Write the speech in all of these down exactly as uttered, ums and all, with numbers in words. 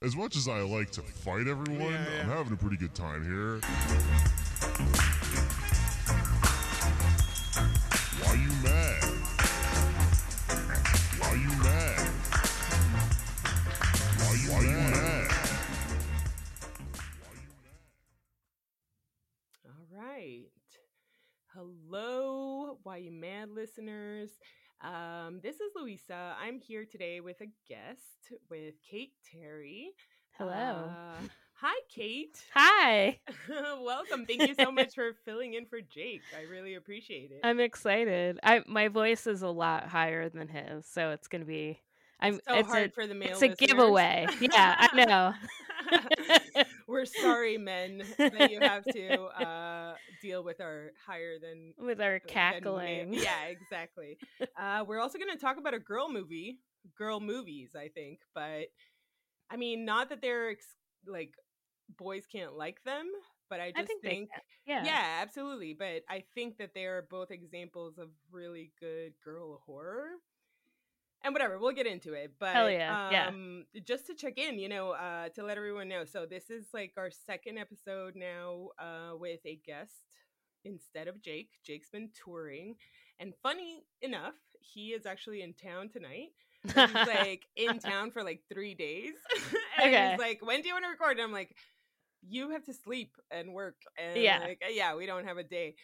As much as I like to fight everyone, yeah, yeah. I'm having a pretty good time here. Why you mad? Why you mad? Why you, Why you mad? mad? All right. Hello, Why You Mad listeners. Um, this is Louisa. I'm here today with a guest, with Kate Terry. Hello. Uh, hi, Kate. Hi. Welcome. Thank you so much for filling in for Jake. I really appreciate it. I'm excited. I my voice is a lot higher than his, so it's going to be... I'm, so it's hard a, for the male It's listeners. A giveaway. Yeah, I know. We're sorry, men, that you have to uh, deal with our higher than... With our cackling. Than, yeah, exactly. Uh, we're also going to talk about a girl movie. Girl movies, I think. But, I mean, not that they're, ex- like, boys can't like them. But I just I think... think they, yeah. yeah, absolutely. But I think that they are both examples of really good girl horror. And whatever, we'll get into it. But yeah, um, yeah. just to check in, you know, uh, to let everyone know. So this is like our second episode now uh, with a guest instead of Jake. Jake's been touring. And funny enough, he is actually in town tonight. He's like in town for like three days. and okay. he's like, when do you want to record? And I'm like, you have to sleep and work. And yeah, like, yeah we don't have a day.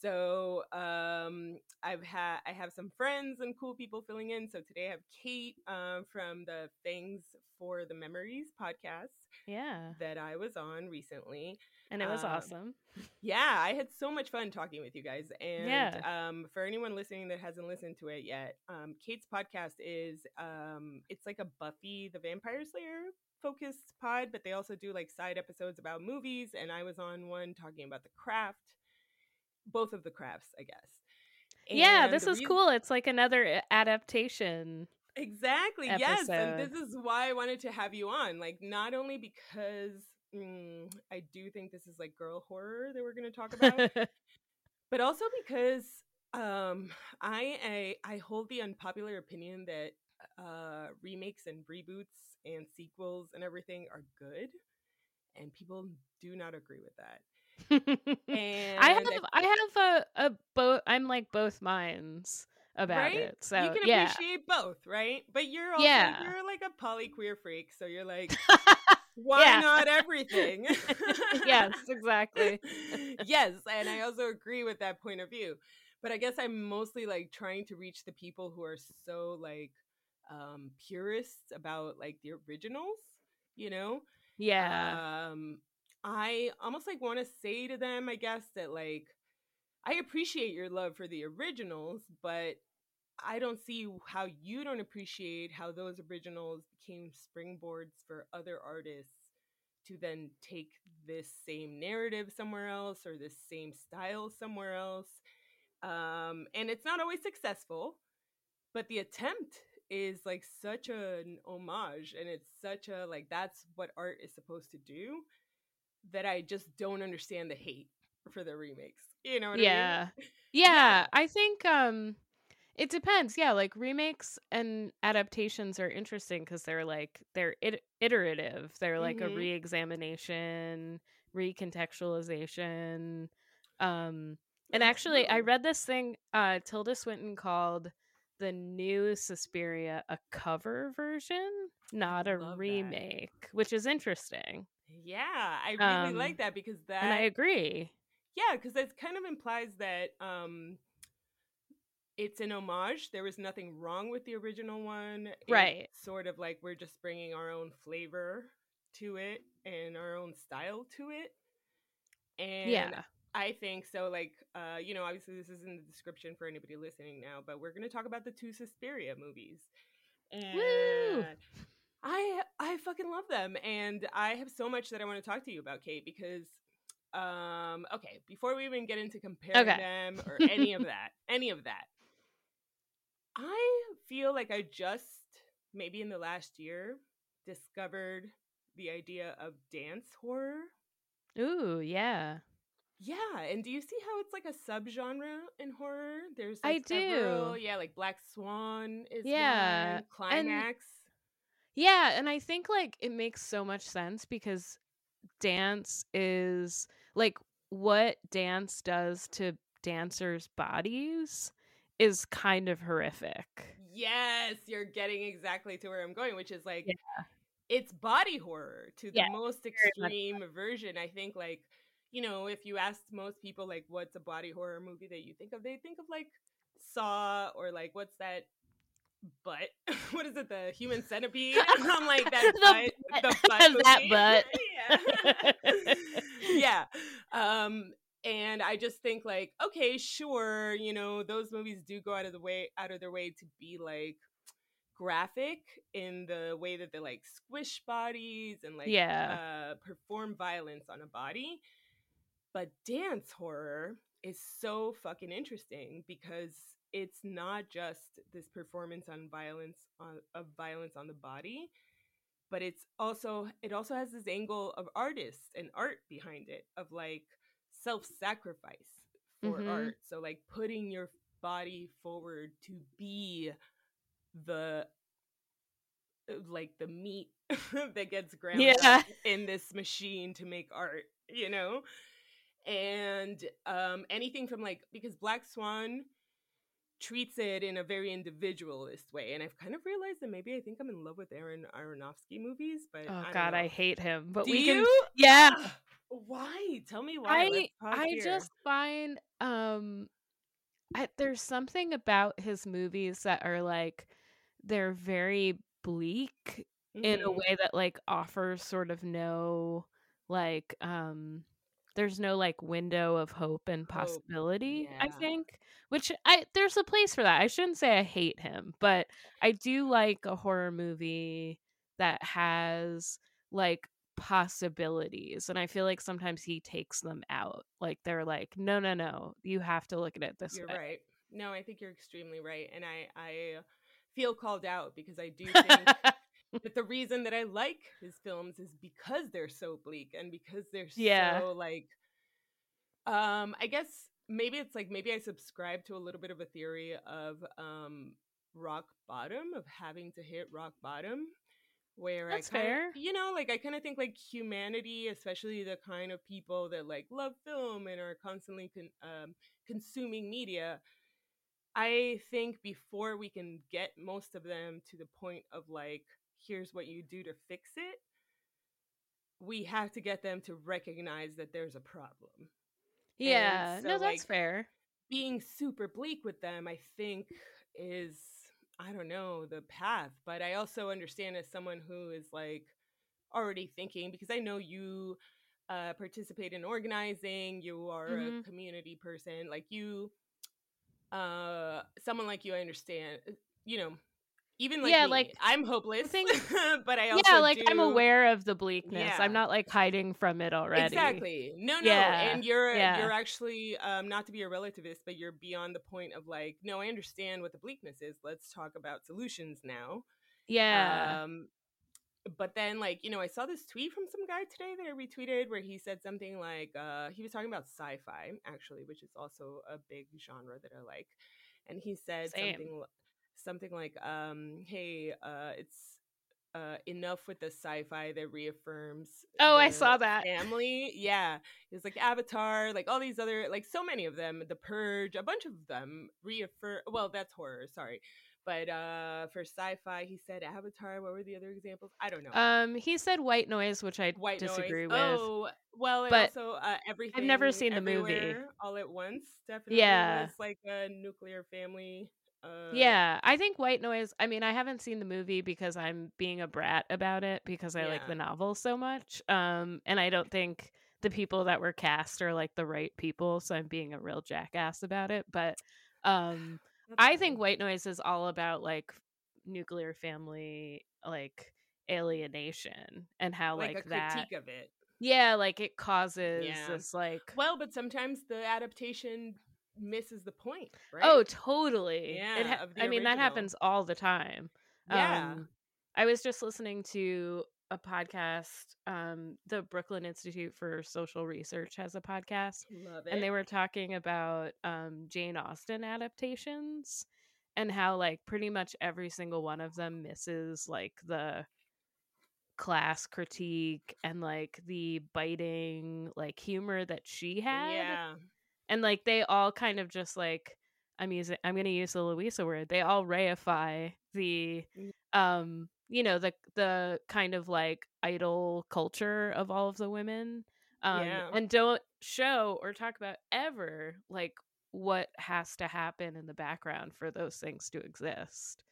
So um, I've had I have some friends and cool people filling in. So today I have Kate uh, from the Things for the Memories podcast. Yeah, that I was on recently, and it was um, awesome. Yeah, I had so much fun talking with you guys. And yeah. um, for anyone listening that hasn't listened to it yet, um, Kate's podcast is um, it's like a Buffy the Vampire Slayer focused pod, but they also do like side episodes about movies. And I was on one talking about The Craft. Both of the crafts, I guess. And yeah, this is re- cool. It's like another adaptation. Exactly. Episode. Yes. And this is why I wanted to have you on. Like, not only because mm, I do think this is like girl horror that we're going to talk about, but also because um, I, I I hold the unpopular opinion that uh, remakes and reboots and sequels and everything are good. And people do not agree with that. and I have I have a, a both I'm like both minds about right? it. So you can yeah. appreciate both, right? But you're also yeah. you're like a poly queer freak, so you're like why yeah. not everything? yes, exactly. yes, and I also agree with that point of view. But I guess I'm mostly like trying to reach the people who are so like um purists about like the originals, you know? Yeah. Um I almost like want to say to them, I guess, that like, I appreciate your love for the originals, but I don't see how you don't appreciate how those originals became springboards for other artists to then take this same narrative somewhere else or this same style somewhere else. Um, and it's not always successful, but the attempt is like such an homage and it's such a like, that's what art is supposed to do. That I just don't understand the hate for the remakes. You know what yeah. I mean? Yeah. Yeah. I think um, it depends. Yeah. Like remakes and adaptations are interesting because they're like, they're it- iterative. They're like mm-hmm. a re-examination, recontextualization. Um, and actually, I read this thing uh, Tilda Swinton called the new Suspiria a cover version, not a remake, that. Which is interesting. Yeah, I really um, like that because that... And I agree. Yeah, because that kind of implies that um, it's an homage. There was nothing wrong with the original one. Right. It's sort of like we're just bringing our own flavor to it and our own style to it. And yeah. I think so, like, uh, you know, obviously this is in the description for anybody listening now, but we're going to talk about the two Suspiria movies. And... Woo! I I fucking love them, and I have so much that I want to talk to you about, Kate, because, um, okay, before we even get into comparing okay. them or any of that, any of that, I feel like I just, maybe in the last year, discovered the idea of dance horror. Ooh, yeah. Yeah, and do you see how it's like a subgenre in horror? There's like I several, do. Yeah, like Black Swan is yeah. one, Climax. And- Yeah, and I think, like, it makes so much sense because dance is, like, what dance does to dancers' bodies is kind of horrific. Yes, you're getting exactly to where I'm going, which is, like, yeah. it's body horror to the yeah, most extreme version. I think, like, you know, if you asked most people, like, what's a body horror movie that you think of, they think of, like, Saw or, like, what's that? But what is it, the Human Centipede? I'm like, that butt, the butt that butt. yeah. yeah. Um, and I just think, like, okay, sure, you know, those movies do go out of the way, out of their way to be, like, graphic in the way that they, like, squish bodies and, like, yeah. uh, perform violence on a body. But dance horror is so fucking interesting because it's not just this performance on violence on, of violence on the body, but it's also it also has this angle of artists and art behind it, of like self-sacrifice for mm-hmm. art. So like putting your body forward to be the like the meat that gets ground yeah. up in this machine to make art, you know? And um, anything from like, because Black Swan treats it in a very individualist way, and I've kind of realized that maybe I think I'm in love with Aaron Aronofsky movies, but oh I god know. I hate him, but do we you? Can yeah why tell me why I I here. Just find um I, there's something about his movies that are like they're very bleak mm-hmm. in a way that like offers sort of no like um there's no like window of hope and possibility, hope, yeah. I think, which I there's a place for that. I shouldn't say I hate him, but I do like a horror movie that has like possibilities. And I feel like sometimes he takes them out. Like they're like, no, no, no, you have to look at it this you're way. You're right. No, I think you're extremely right. And I, I feel called out because I do think but the reason that I like his films is because they're so bleak and because they're yeah. so like, um, I guess maybe it's like, maybe I subscribe to a little bit of a theory of um, rock bottom, of having to hit rock bottom where That's I kind of, you know, like I kind of think like humanity, especially the kind of people that like love film and are constantly con- um, consuming media. I think before we can get most of them to the point of like, here's what you do to fix it, we have to get them to recognize that there's a problem. Yeah, so, no, that's like, fair. Being super bleak with them, I think, is, I don't know, the path. But I also understand as someone who is, like, already thinking, because I know you uh, participate in organizing, you are mm-hmm. a community person, like you, uh, someone like you, I understand, you know, even like, yeah, me, like I'm hopeless, think, but I also yeah, like do... I'm aware of the bleakness. Yeah. I'm not like hiding from it already. Exactly. No, no. Yeah. And you're yeah. you're actually um, not to be a relativist, but you're beyond the point of like, no, I understand what the bleakness is. Let's talk about solutions now. Yeah. Um, but then, like, you know, I saw this tweet from some guy today that I retweeted where he said something like uh, he was talking about sci-fi actually, which is also a big genre that I like, and he said Same. something. Like, something like um hey uh it's uh enough with the sci-fi that reaffirms oh I saw that family yeah it's like Avatar, like all these other, like so many of them, The Purge, a bunch of them reaffirm well that's horror sorry but uh for sci-fi he said Avatar, what were the other examples? I don't know. Um he said White Noise, which I White disagree noise. with oh well but and also uh, everything I've never seen the movie all at once definitely yeah it's like a nuclear family. Uh, yeah, I think White Noise, I mean, I haven't seen the movie because I'm being a brat about it because I yeah. like the novel so much. Um, and I don't think the people that were cast are like the right people, so I'm being a real jackass about it. But um, I think White Noise is all about like nuclear family, like alienation and how like, like a that critique of it. Yeah, like it causes yeah. this like. Well, but sometimes the adaptation misses the point, right? Oh, totally. Yeah, it ha- I mean, original. That happens all the time. Yeah. Um, I was just listening to a podcast. Um, the Brooklyn Institute for Social Research has a podcast. Love it. And they were talking about um, Jane Austen adaptations and how, like, pretty much every single one of them misses, like, the class critique and like the biting like humor that she had. Yeah. And like they all kind of just like, I'm using I'm gonna use the Louisa word, they all reify the um you know the the kind of like idol culture of all of the women, um yeah. and don't show or talk about ever like what has to happen in the background for those things to exist.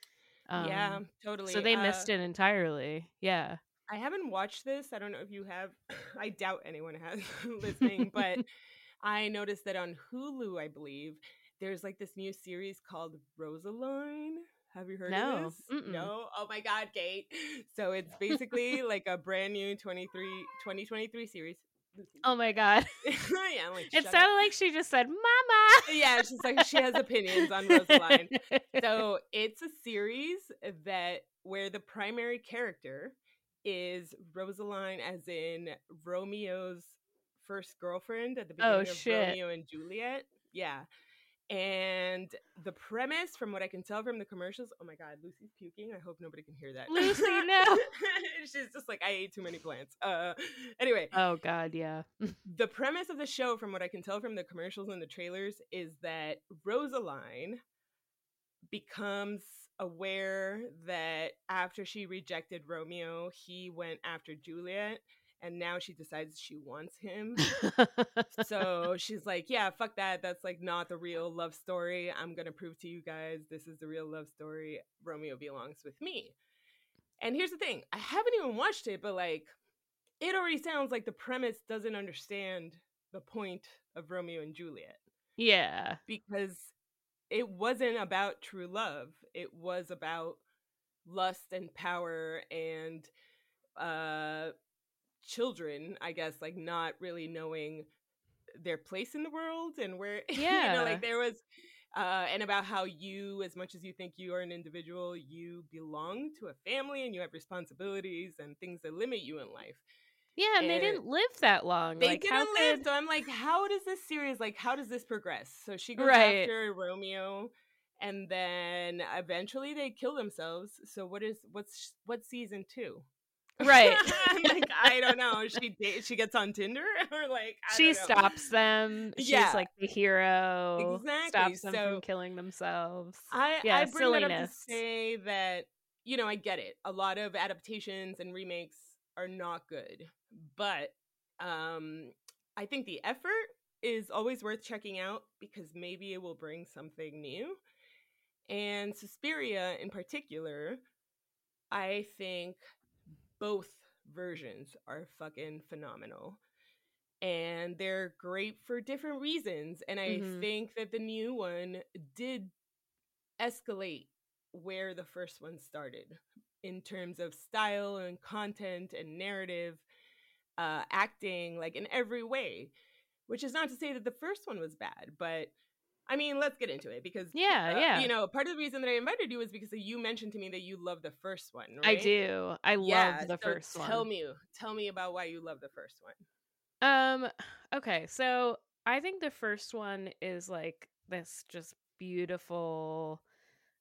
Um, yeah, totally. So they uh, missed it entirely. Yeah. I haven't watched this. I don't know if you have. I doubt anyone has listening, but I noticed that on Hulu, I believe, there's like this new series called Rosaline. Have you heard no. of this? Mm-mm. No. Oh my God, Kate. So it's basically like a brand new twenty-three, twenty twenty-three series. Oh my God. Yeah, I'm like, it sounded up. Like she just said, Mama. Yeah, she's like, she has opinions on Rosaline. So it's a series that where the primary character is Rosaline, as in Romeo's first girlfriend at the beginning oh, of shit. Romeo and Juliet. Yeah. And the premise, from what I can tell from the commercials, oh my God, Lucy's puking. I hope nobody can hear that. Lucy, no. She's just like, I ate too many plants. Uh, anyway. Oh God, yeah. The premise of the show, from what I can tell from the commercials and the trailers, is that Rosaline becomes aware that after she rejected Romeo, he went after Juliet. And now she decides she wants him. So she's like, yeah, fuck that. That's like not the real love story. I'm going to prove to you guys this is the real love story. Romeo belongs with me. And here's the thing. I haven't even watched it, but like it already sounds like the premise doesn't understand the point of Romeo and Juliet. Yeah. Because it wasn't about true love. It was about lust and power and uh children, I guess, like not really knowing their place in the world and where yeah. you know, like there was uh and about how you, as much as you think you are an individual, you belong to a family and you have responsibilities and things that limit you in life. Yeah, and, and they didn't live that long. They like, didn't how live. Could... So I'm like, how does this series like how does this progress? So she goes right. after Romeo and then eventually they kill themselves. So what is what's what's season two? Right. Like, I don't know. She she gets on Tinder or like I she don't know. Stops them. She's yeah. like the hero. Exactly. Stops them so, from killing themselves. I, yeah, I bring silliness. That up to say that, you know, I get it. A lot of adaptations and remakes are not good, but um, I think the effort is always worth checking out because maybe it will bring something new. And Suspiria in particular, I think. Both versions are fucking phenomenal. And they're great for different reasons. And I mm-hmm. think that the new one did escalate where the first one started in terms of style and content and narrative, uh, acting, like in every way. Which is not to say that the first one was bad, but I mean, let's get into it because, yeah, uh, yeah. you know, part of the reason that I invited you was because you mentioned to me that you love the first one, right? I do. I love yeah, the so first tell one. Tell me. Tell me about why you love the first one. Um. Okay. So I think the first one is like this just beautiful,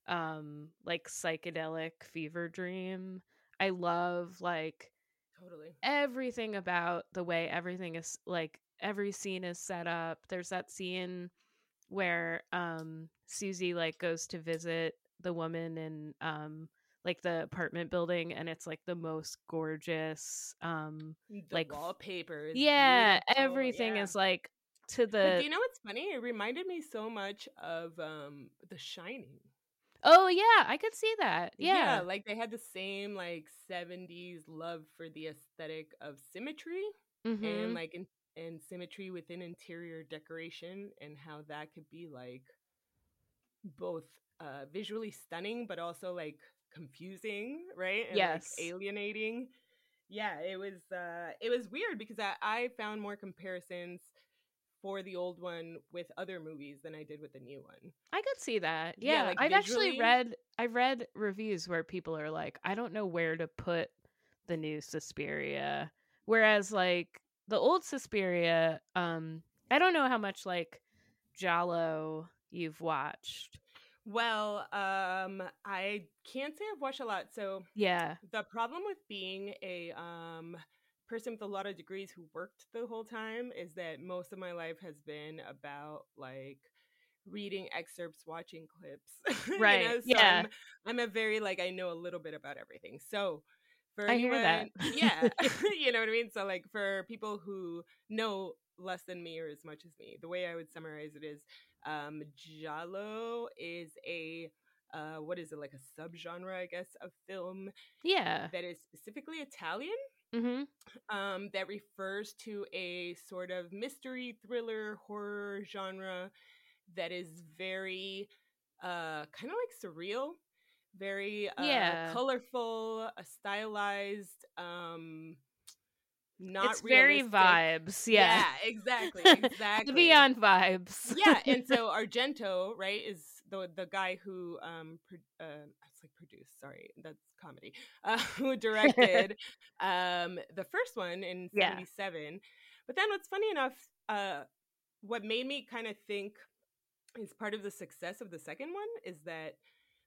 um, like psychedelic fever dream. I love like totally everything about the way everything is like every scene is set up. There's that scene where um Susie like goes to visit the woman in um like the apartment building, and it's like the most gorgeous um the like wallpaper. Yeah, beautiful. Everything yeah. is like to the. But you know what's funny? It reminded me so much of um The Shining. Oh yeah, I could see that. Yeah, yeah like they had the same like seventies love for the aesthetic of symmetry mm-hmm. and like. In- and symmetry within interior decoration and how that could be like both uh visually stunning but also like confusing, right? And yes, like alienating. Yeah, it was uh it was weird because I, I found more comparisons for the old one with other movies than I did with the new one. I could see that. Yeah, yeah like I've visually... actually read I read reviews where people are like, I don't know where to put the new Suspiria, whereas like the old Suspiria, um, I don't know how much like Giallo you've watched. Well, um, I can't say I've watched a lot. So yeah, the problem with being a um, person with a lot of degrees who worked the whole time is that most of my life has been about like reading excerpts, watching clips. Right. You know? So yeah. I'm, I'm a very like, I know a little bit about everything. So for I anyone, hear that. Yeah. You know what I mean? So like for people who know less than me or as much as me, the way I would summarize it is um Giallo is a uh what is it, like a subgenre, I guess, of film, yeah, that is specifically Italian, mm-hmm. um that refers to a sort of mystery thriller horror genre that is very uh kind of like surreal, very uh, yeah. colorful, uh, stylized, um not it's realistic. Very vibes. Yeah, yeah, exactly, exactly. Beyond vibes. Yeah, and so Argento, right, is the the guy who um pro- uh, I was like produced. Sorry, that's comedy. Uh, who directed um the first one in seventy-seven. Yeah. But then, what's funny enough, uh, what made me kind of think is part of the success of the second one is that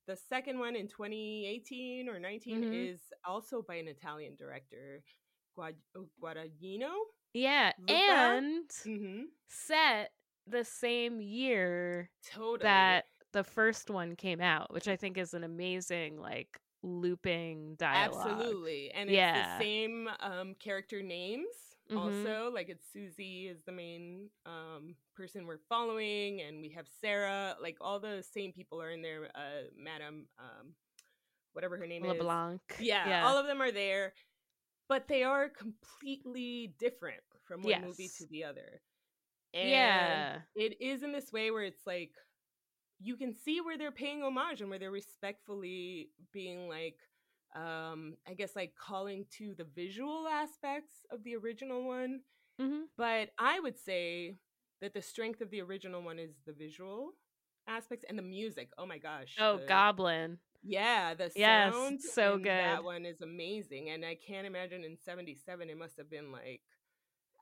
the second one in twenty eighteen or nineteen mm-hmm. is also by an Italian director. Guadagnino, yeah, Luca. And mm-hmm. set the same year totally. That the first one came out, which I think is an amazing like looping dialogue. Absolutely, and yeah. it's the same um, character names. Mm-hmm. Also, like it's Susie is the main um, person we're following, and we have Sarah. Like all the same people are in there. Uh, Madame, um, whatever her name LeBlanc. Is, LeBlanc. Yeah, yeah, all of them are there. But they are completely different from one yes. movie to the other. And yeah. it is in this way where it's like, you can see where they're paying homage and where they're respectfully being like, um, I guess like calling to the visual aspects of the original one. Mm-hmm. But I would say that the strength of the original one is the visual aspects and the music. Oh my gosh. Oh, the- Goblin. Yeah, the yes, sound so good. That one is amazing, and I can't imagine in seventy-seven it must have been like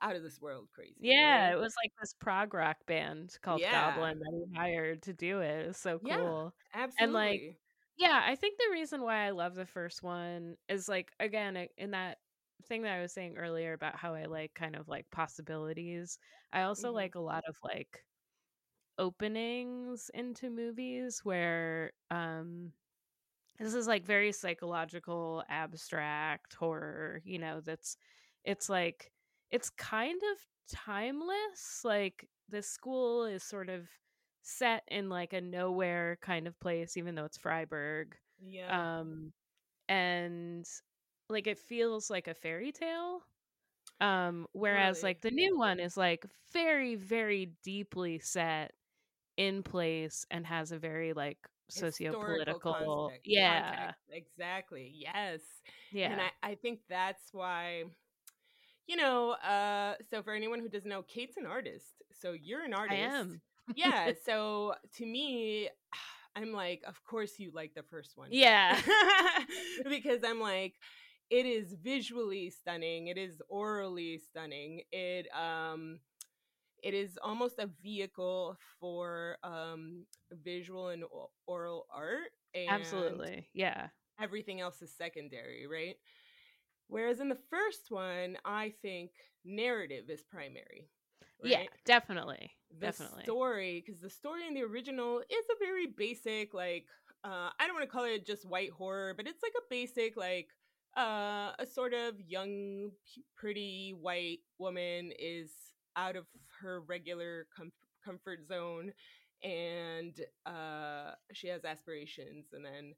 out of this world crazy. Yeah, right? It was like this prog rock band called yeah. Goblin that he hired to do it. It was so cool. Yeah, absolutely. And like, yeah, I think the reason why I love the first one is like, again, in that thing that I was saying earlier about how I like kind of like possibilities. I also mm-hmm. like a lot of like openings into movies where um this is like very psychological, abstract horror, you know, that's, it's like, it's kind of timeless. Like this school is sort of set in like a nowhere kind of place, even though it's Freiburg. Yeah. Um, and like, it feels like a fairy tale. Um, whereas really? Like the new one is like very, very deeply set in place and has a very like, socio-political context, yeah context. Exactly, yes, yeah. And I, I think that's why, you know, uh so for anyone who doesn't know, Kate's an artist, so you're an artist. I am. Yeah, so to me I'm like, of course you like the first one. Yeah. Because I'm like, it is visually stunning, it is orally stunning, it um it is almost a vehicle for um, visual and oral art. And absolutely. Yeah. Everything else is secondary, right? Whereas in the first one, I think narrative is primary. Right? Yeah, definitely. The definitely. Story, because the story in the original is a very basic, like, uh, I don't want to call it just white horror, but it's like a basic, like, uh, a sort of young, pretty white woman is out of her regular com- comfort zone, and uh she has aspirations, and then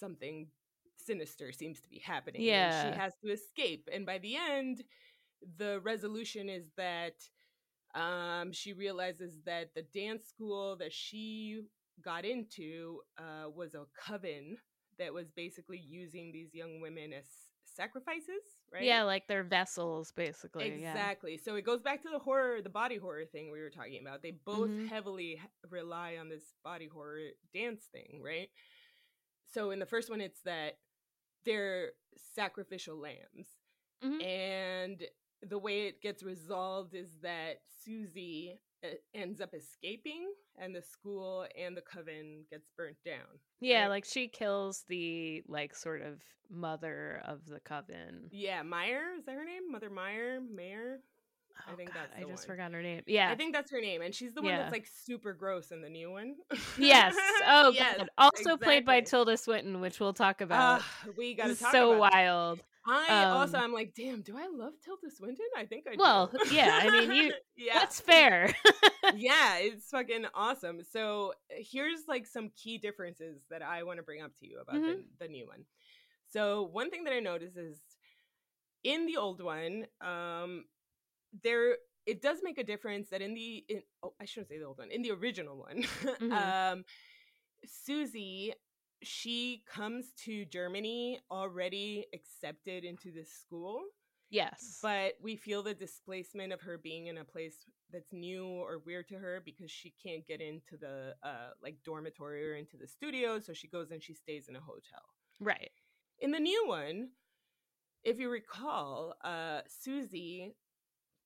something sinister seems to be happening. Yeah, and she has to escape, and by the end the resolution is that um she realizes that the dance school that she got into uh was a coven that was basically using these young women as sacrifices, right? Yeah, like their vessels, basically. Exactly. Yeah. So it goes back to the horror, the body horror thing we were talking about. They both mm-hmm. heavily rely on this body horror dance thing, right? So in the first one, it's that they're sacrificial lambs. Mm-hmm. And the way it gets resolved is that Susie it ends up escaping, and the school and the coven gets burnt down. Yeah, right? Like she kills the like sort of mother of the coven. Yeah, Meyer, is that her name? Mother Meyer, Mayer. Oh, I think God, that's. The I just one. Forgot her name. Yeah, I think that's her name, and she's the one yeah. that's like super gross in the new one. Yes. Oh, yes, God. Also exactly. Played by Tilda Swinton, which we'll talk about. Uh, we got to talk so about. So wild. It. I um, also, I'm like, damn, do I love Tilda Swinton? I think I do. Well, yeah, I mean, you, yeah. That's fair. Yeah, it's fucking awesome. So here's like some key differences that I want to bring up to you about mm-hmm. the, the new one. So one thing that I noticed is in the old one, um, there it does make a difference that in the, in, oh, I shouldn't say the old one, in the original one, mm-hmm. um, Susie... she comes to Germany already accepted into this school. Yes. But we feel the displacement of her being in a place that's new or weird to her because she can't get into the uh, like dormitory or into the studio. So she goes and she stays in a hotel. Right. In the new one, if you recall, uh, Susie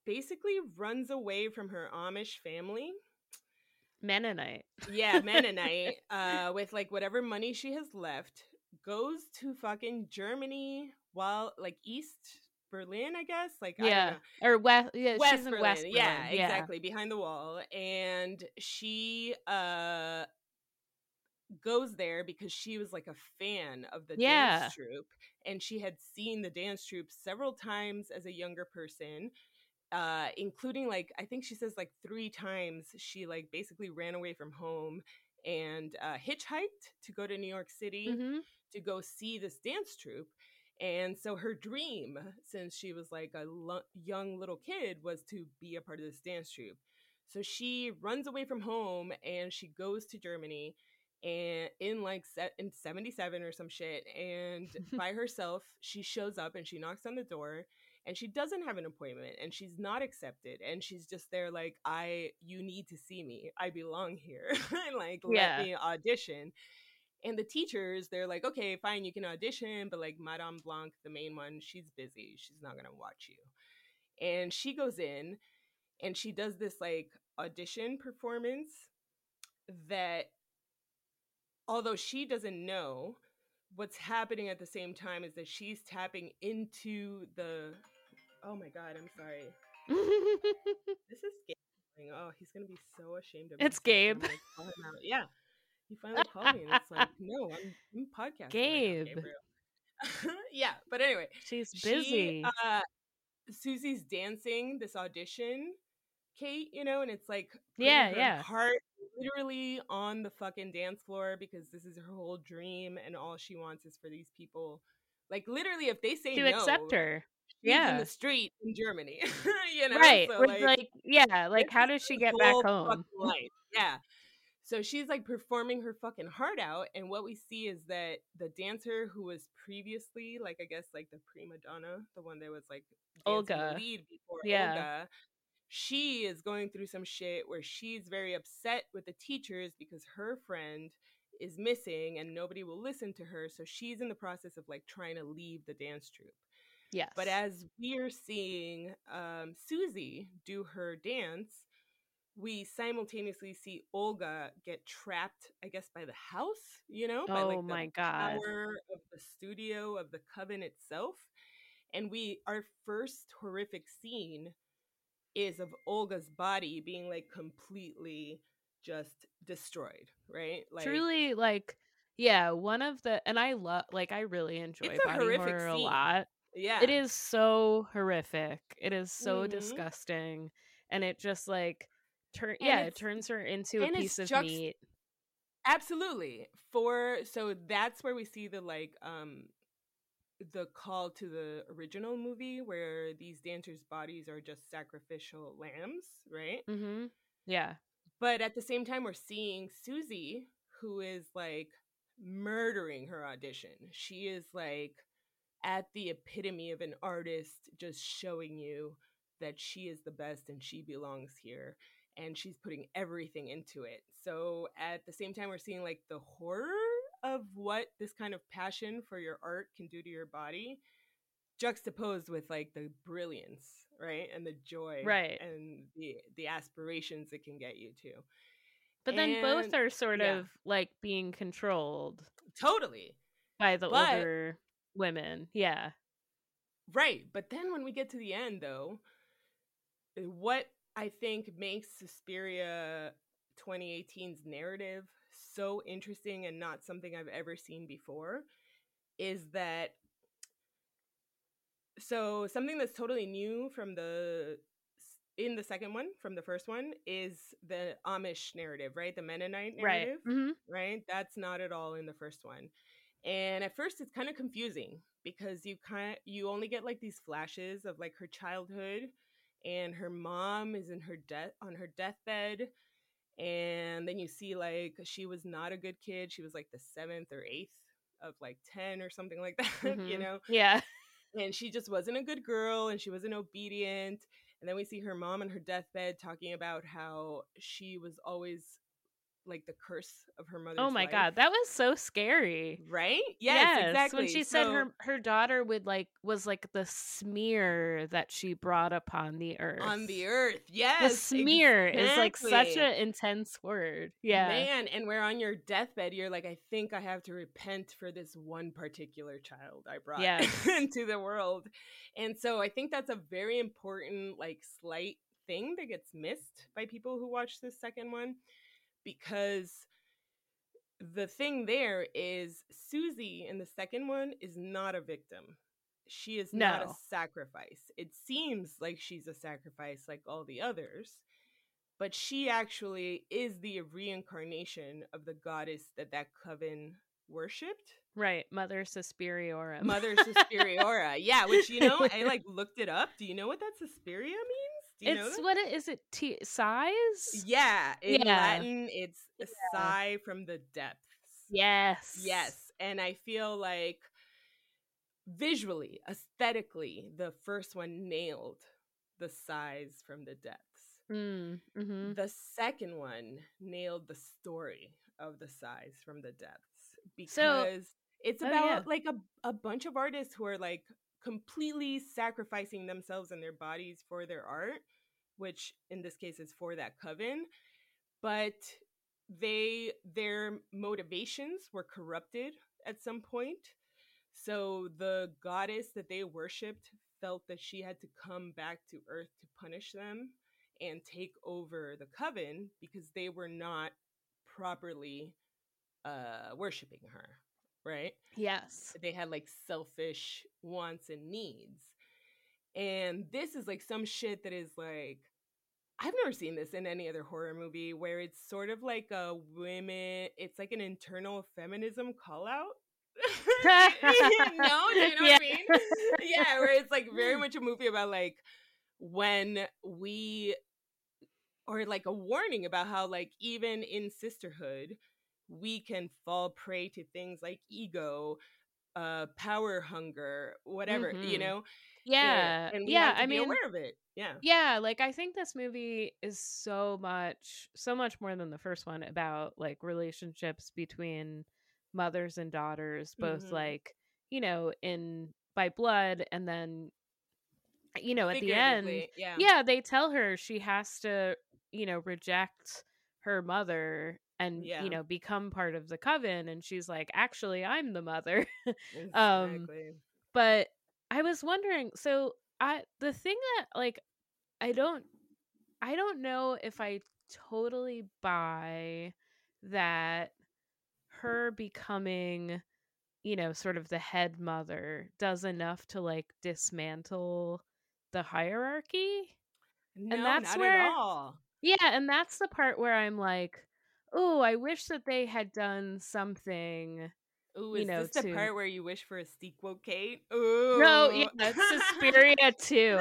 basically runs away from her Amish family. Mennonite. Yeah, Mennonite. uh, with like whatever money she has left, goes to fucking Germany while like East Berlin, I guess. Like yeah, I don't know. Or West. Yeah, West she's Berlin. In West Berlin. Yeah, yeah, exactly. Behind the wall, and she uh goes there because she was like a fan of the yeah. dance troupe, and she had seen the dance troupe several times as a younger person. Uh, including like I think she says like three times she like basically ran away from home and uh, hitchhiked to go to New York City mm-hmm. to go see this dance troupe. And so her dream since she was like a lo- young little kid was to be a part of this dance troupe. So she runs away from home and she goes to Germany and in like se- in seventy-seven or some shit, and by herself she shows up and she knocks on the door. And she doesn't have an appointment, and she's not accepted, and she's just there like, I, you need to see me. I belong here. And like, yeah. let me audition. And the teachers, they're like, okay, fine, you can audition, but like Madame LeBlanc, the main one, she's busy. She's not gonna watch you. And she goes in, and she does this like audition performance that, although she doesn't know, what's happening at the same time is that she's tapping into the... Oh my God, I'm sorry. This is Gabe. Oh, he's going to be so ashamed of me. It's Gabe. Like, oh, yeah. He finally called me and it's like, no, I'm, I'm podcasting. Gabe. Right now, yeah, but anyway. She's busy. She, uh, Susie's dancing this audition, Kate, you know, and it's like... Yeah, yeah. Heart literally on the fucking dance floor because this is her whole dream and all she wants is for these people. Like literally if they say to no. To accept her. She's yeah. in the street in Germany. You know? Right. So, like, like, yeah. Like how does she get back home? Yeah. So she's like performing her fucking heart out, and what we see is that the dancer who was previously like I guess like the prima donna, the one that was like Olga. Lead before yeah. Olga. She is going through some shit where she's very upset with the teachers because her friend is missing and nobody will listen to her. So she's in the process of like trying to leave the dance troupe. Yes. But as we're seeing um, Susie do her dance, we simultaneously see Olga get trapped, I guess, by the house, you know, oh, by like the my God. Power of the studio of the coven itself. And we, our first horrific scene is of Olga's body being like completely just destroyed, right? Like truly, like yeah, one of the and I love like I really enjoy body horror a lot. Yeah, it is so horrific. It is so mm-hmm. disgusting, and it just like turn yeah, it turns her into a piece of juxt- meat. Absolutely. For so that's where we see the like um. the call to the original movie where these dancers' bodies are just sacrificial lambs, right? Mm-hmm. Yeah. But at the same time, we're seeing Susie, who is like murdering her audition. She is like at the epitome of an artist, just showing you that she is the best and she belongs here. And she's putting everything into it. So at the same time, we're seeing like the horror of what this kind of passion for your art can do to your body, juxtaposed with like the brilliance, right, and the joy, right, and the the aspirations it can get you to. But and, then both are sort yeah. of like being controlled totally by the but, older women, yeah, right. But then when we get to the end, though, what I think makes Suspiria twenty eighteen's narrative so interesting and not something I've ever seen before is that, so something that's totally new from the in the second one from the first one is the Amish narrative, right? The Mennonite narrative, right? Mm-hmm. Right? That's not at all in the first one. And at first it's kind of confusing because you kind you only get like these flashes of like her childhood, and her mom is in her death on her deathbed. And then you see like she was not a good kid. She was like the seventh or eighth of like ten or something like that, mm-hmm. you know? Yeah. And she just wasn't a good girl, and she wasn't obedient. And then we see her mom on her deathbed talking about how she was always like the curse of her mother's life. Oh my life. God, that was so scary. Right? Yes, yes, exactly. When she so, said her, her daughter would like was like the smear that she brought upon the earth. On the earth, yes. The smear exactly. is like such an intense word. Yeah. Man, and where on your deathbed you're like, I think I have to repent for this one particular child I brought yes. into the world. And so I think that's a very important like slight thing that gets missed by people who watch this second one. Because the thing there is Susie in the second one is not a victim. She is no. not a sacrifice. It seems like she's a sacrifice like all the others, but she actually is the reincarnation of the goddess that that coven worshipped. Right. Mother Suspiriorum. Mother Suspiriorum. Yeah, which, you know, I like looked it up. Do you know what that Suspiria means? It's what it is. It t- sighs. Yeah, in yeah. Latin, it's a yeah. sigh from the depths. Yes, yes, and I feel like visually, aesthetically, the first one nailed the sighs from the depths. Mm, mm-hmm. The second one nailed the story of the sighs from the depths because so, it's about oh, yeah. like a a bunch of artists who are like completely sacrificing themselves and their bodies for their art, which in this case is for that coven, but they their motivations were corrupted at some point. So the goddess that they worshipped felt that she had to come back to Earth to punish them and take over the coven because they were not properly uh, worshipping her. Right? Yes. They had like selfish wants and needs. And this is like some shit that is like, I've never seen this in any other horror movie where it's sort of like a women, it's like an internal feminism call out. no, do you know yeah. what I mean? Yeah, where it's like very much a movie about like when we, or like a warning about how like even in sisterhood, we can fall prey to things like ego, uh, power hunger, whatever, mm-hmm. you know? Yeah. And, and we yeah. have to I be mean, aware of it. Yeah. Yeah. Like, I think this movie is so much, so much more than the first one about like relationships between mothers and daughters, both mm-hmm. like, you know, in by blood and then, you know, at the end, yeah. yeah, they tell her she has to, you know, reject her mother and yeah. you know become part of the coven, and she's like, actually I'm the mother. Exactly. um but I was wondering, so I the thing that like I don't I don't know if I totally buy that her becoming, you know, sort of the head mother does enough to like dismantle the hierarchy. No, and that's not where at all. Yeah, and that's the part where I'm like, oh, I wish that they had done something. Oh, is you know, this the to... part where you wish for a sequel, Kate? Ooh. No, yeah, it's Suspiria two.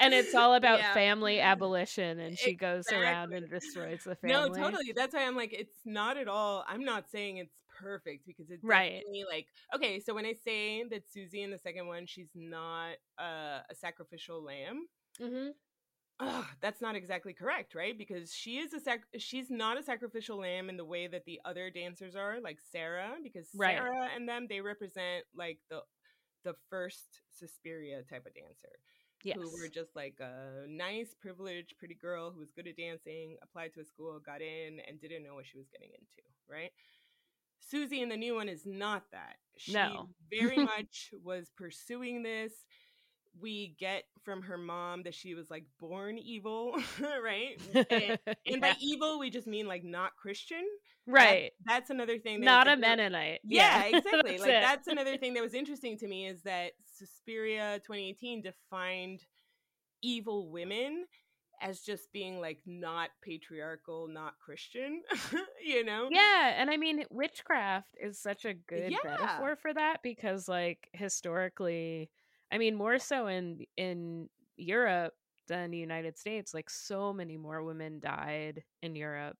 And it's all about yeah. family abolition, and she exactly. goes around and destroys the family. No, totally. That's why I'm like, it's not at all. I'm not saying it's perfect because it's right. definitely like, okay, so when I say that Susie in the second one, she's not uh, a sacrificial lamb. Mm-hmm. Ugh, that's not exactly correct, right? Because she is a sac- she's not a sacrificial lamb in the way that the other dancers are, like Sarah, because right. Sarah and them, they represent like the the first Suspiria type of dancer. Yes. Who were just like a nice, privileged, pretty girl who was good at dancing, applied to a school, got in, and didn't know what she was getting into, right? Susie in the new one is not that. She no. very much was pursuing this. We get from her mom that she was like born evil, right? And, yeah. and by evil, we just mean like not Christian. Right. That, that's another thing. That not a Mennonite. Yeah, yeah. Exactly. that's like it. That's another thing that was interesting to me is that Suspiria twenty eighteen defined evil women as just being like not patriarchal, not Christian, you know? Yeah, and I mean, witchcraft is such a good yeah. metaphor for that because like historically... I mean, more so in in Europe than the United States, like so many more women died in Europe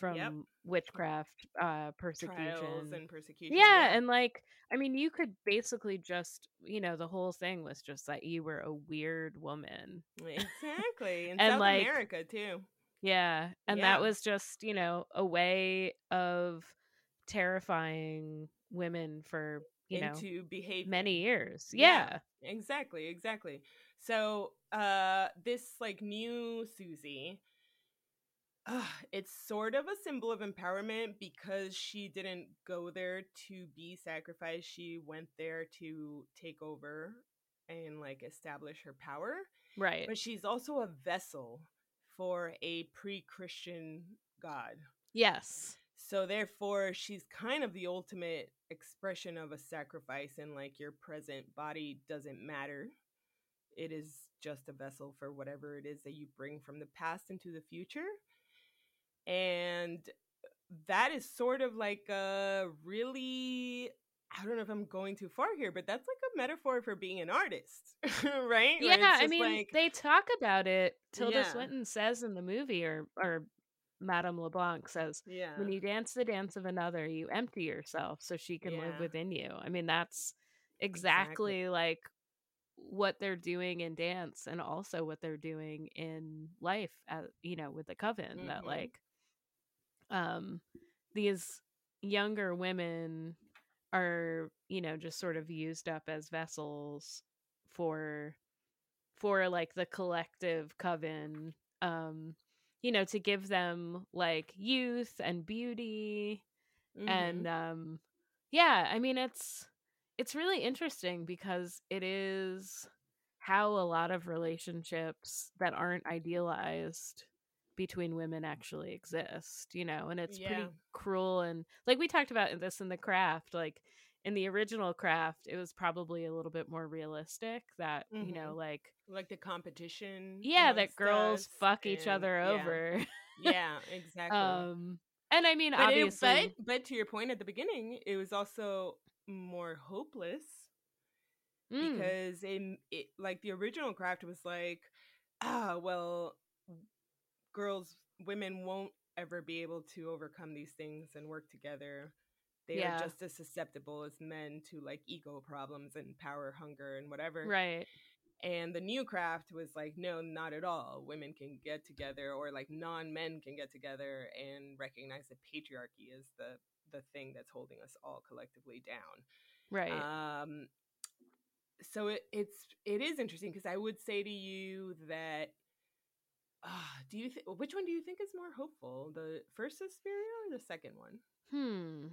from yep. witchcraft, uh, persecution. Trials and persecution. Yeah, yeah, and like, I mean, you could basically just, you know, the whole thing was just that you were a weird woman. Exactly. In and South like, America too. Yeah. And yeah. that was just, you know, a way of terrifying women for You into know, behavior many years yeah. yeah exactly exactly so uh this like new Susie uh, it's sort of a symbol of empowerment because she didn't go there to be sacrificed. She went there to take over and like establish her power, right? But she's also a vessel for a pre-Christian god. Yes. So therefore, she's kind of the ultimate expression of a sacrifice, and like your present body doesn't matter. It is just a vessel for whatever it is that you bring from the past into the future. And that is sort of like a really, I don't know if I'm going too far here, but that's like a metaphor for being an artist, right? Yeah, I mean, like, they talk about it. Tilda yeah. Swinton says in the movie, or or. Madame LeBlanc says, yeah. when you dance the dance of another, you empty yourself so she can yeah. live within you. I mean, that's exactly, exactly like what they're doing in dance and also what they're doing in life, at, you know, with the coven. Mm-hmm. That like um, these younger women are, you know, just sort of used up as vessels for, for like the collective coven, um, you know, to give them like youth and beauty. Mm-hmm. And um yeah, I mean, it's it's really interesting because it is how a lot of relationships that aren't idealized between women actually exist, you know. And it's yeah. pretty cruel, and like we talked about this in The Craft, like in the original Craft, it was probably a little bit more realistic that, mm-hmm. you know, like... Like the competition. Yeah, that girls fuck and, each other yeah. over. Yeah, exactly. Um, and I mean, but obviously... It, but, but to your point at the beginning, it was also more hopeless mm. because, in it, like, the original Craft was like, ah, well, girls, women won't ever be able to overcome these things and work together. They yeah. are just as susceptible as men to like ego problems and power hunger and whatever. Right. And the new Craft was like, no, not at all. Women can get together, or like non-men can get together and recognize that patriarchy is the, the thing that's holding us all collectively down. Right. Um, so it, it's, it is interesting because I would say to you that uh, do you th- which one do you think is more hopeful? The first Suspiria or the second one? Hmm.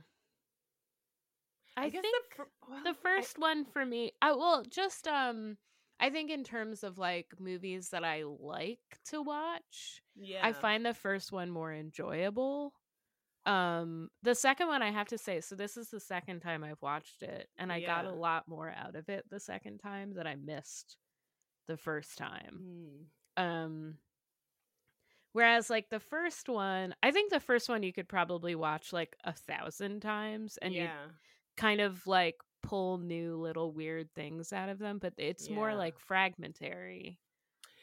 I, I guess think the, fir- well, the first I- one for me, I well, just, um, I think in terms of like movies that I like to watch, yeah. I find the first one more enjoyable. Um, the second one, I have to say, so this is the second time I've watched it, and I yeah. got a lot more out of it the second time that I missed the first time. Mm. Um, Whereas, like, the first one, I think the first one you could probably watch like a thousand times, and yeah. you kind of like pull new little weird things out of them, but it's yeah. more like fragmentary.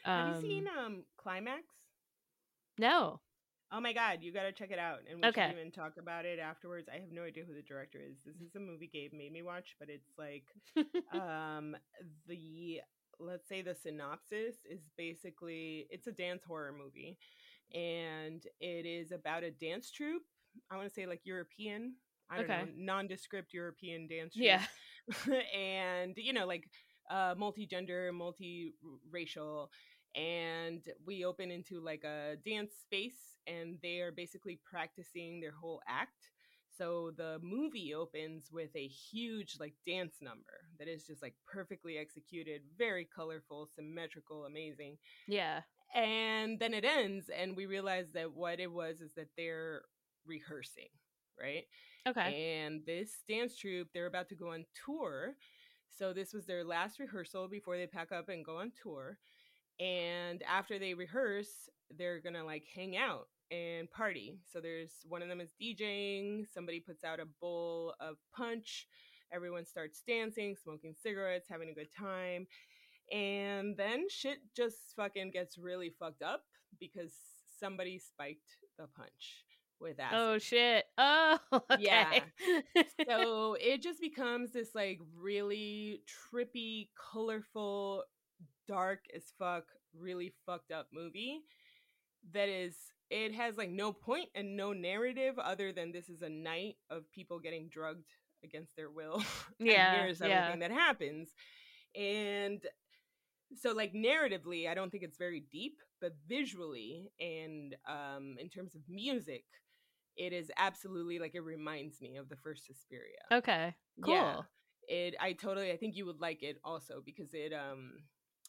Um, Have you seen um Climax? No. Oh my god, you gotta check it out, and we okay. can even talk about it afterwards. I have no idea who the director is. This is a movie Gabe made me watch, but it's like um the let's say the synopsis is basically it's a dance horror movie, and it is about a dance troupe. I want to say like European I don't okay. know, nondescript European dance troupe. Yeah. And, you know, like uh, multi-gender, multi-racial. And we open into like a dance space, and they are basically practicing their whole act. So the movie opens with a huge like dance number that is just like perfectly executed, very colorful, symmetrical, amazing. Yeah. And then it ends, and we realize that what it was is that they're rehearsing, right? Okay. And this dance troupe, they're about to go on tour. So this was their last rehearsal before they pack up and go on tour. And after they rehearse, they're going to like hang out and party. So there's one of them is DJing. Somebody puts out a bowl of punch. Everyone starts dancing, smoking cigarettes, having a good time. And then shit just fucking gets really fucked up because somebody spiked the punch with acid. Oh, shit. Oh, okay. Yeah. So it just becomes this like really trippy, colorful, dark as fuck, really fucked up movie that is, it has like no point and no narrative other than this is a night of people getting drugged against their will. Yeah. And here's everything yeah. that happens. And so like narratively, I don't think it's very deep, but visually and um, in terms of music, it is absolutely like, it reminds me of the first Suspiria. Okay, cool. Yeah. It, I totally, I think you would like it also because it, um,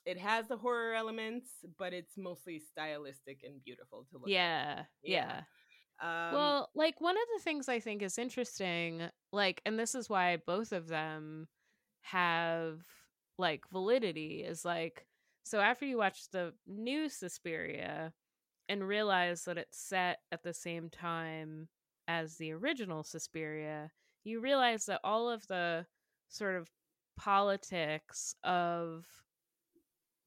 it has the horror elements, but it's mostly stylistic and beautiful to look yeah, at. Yeah, yeah. Um, well, like one of the things I think is interesting, like, and this is why both of them have like validity is like, so after you watch the new Suspiria and realize that it's set at the same time as the original Suspiria, you realize that all of the sort of politics of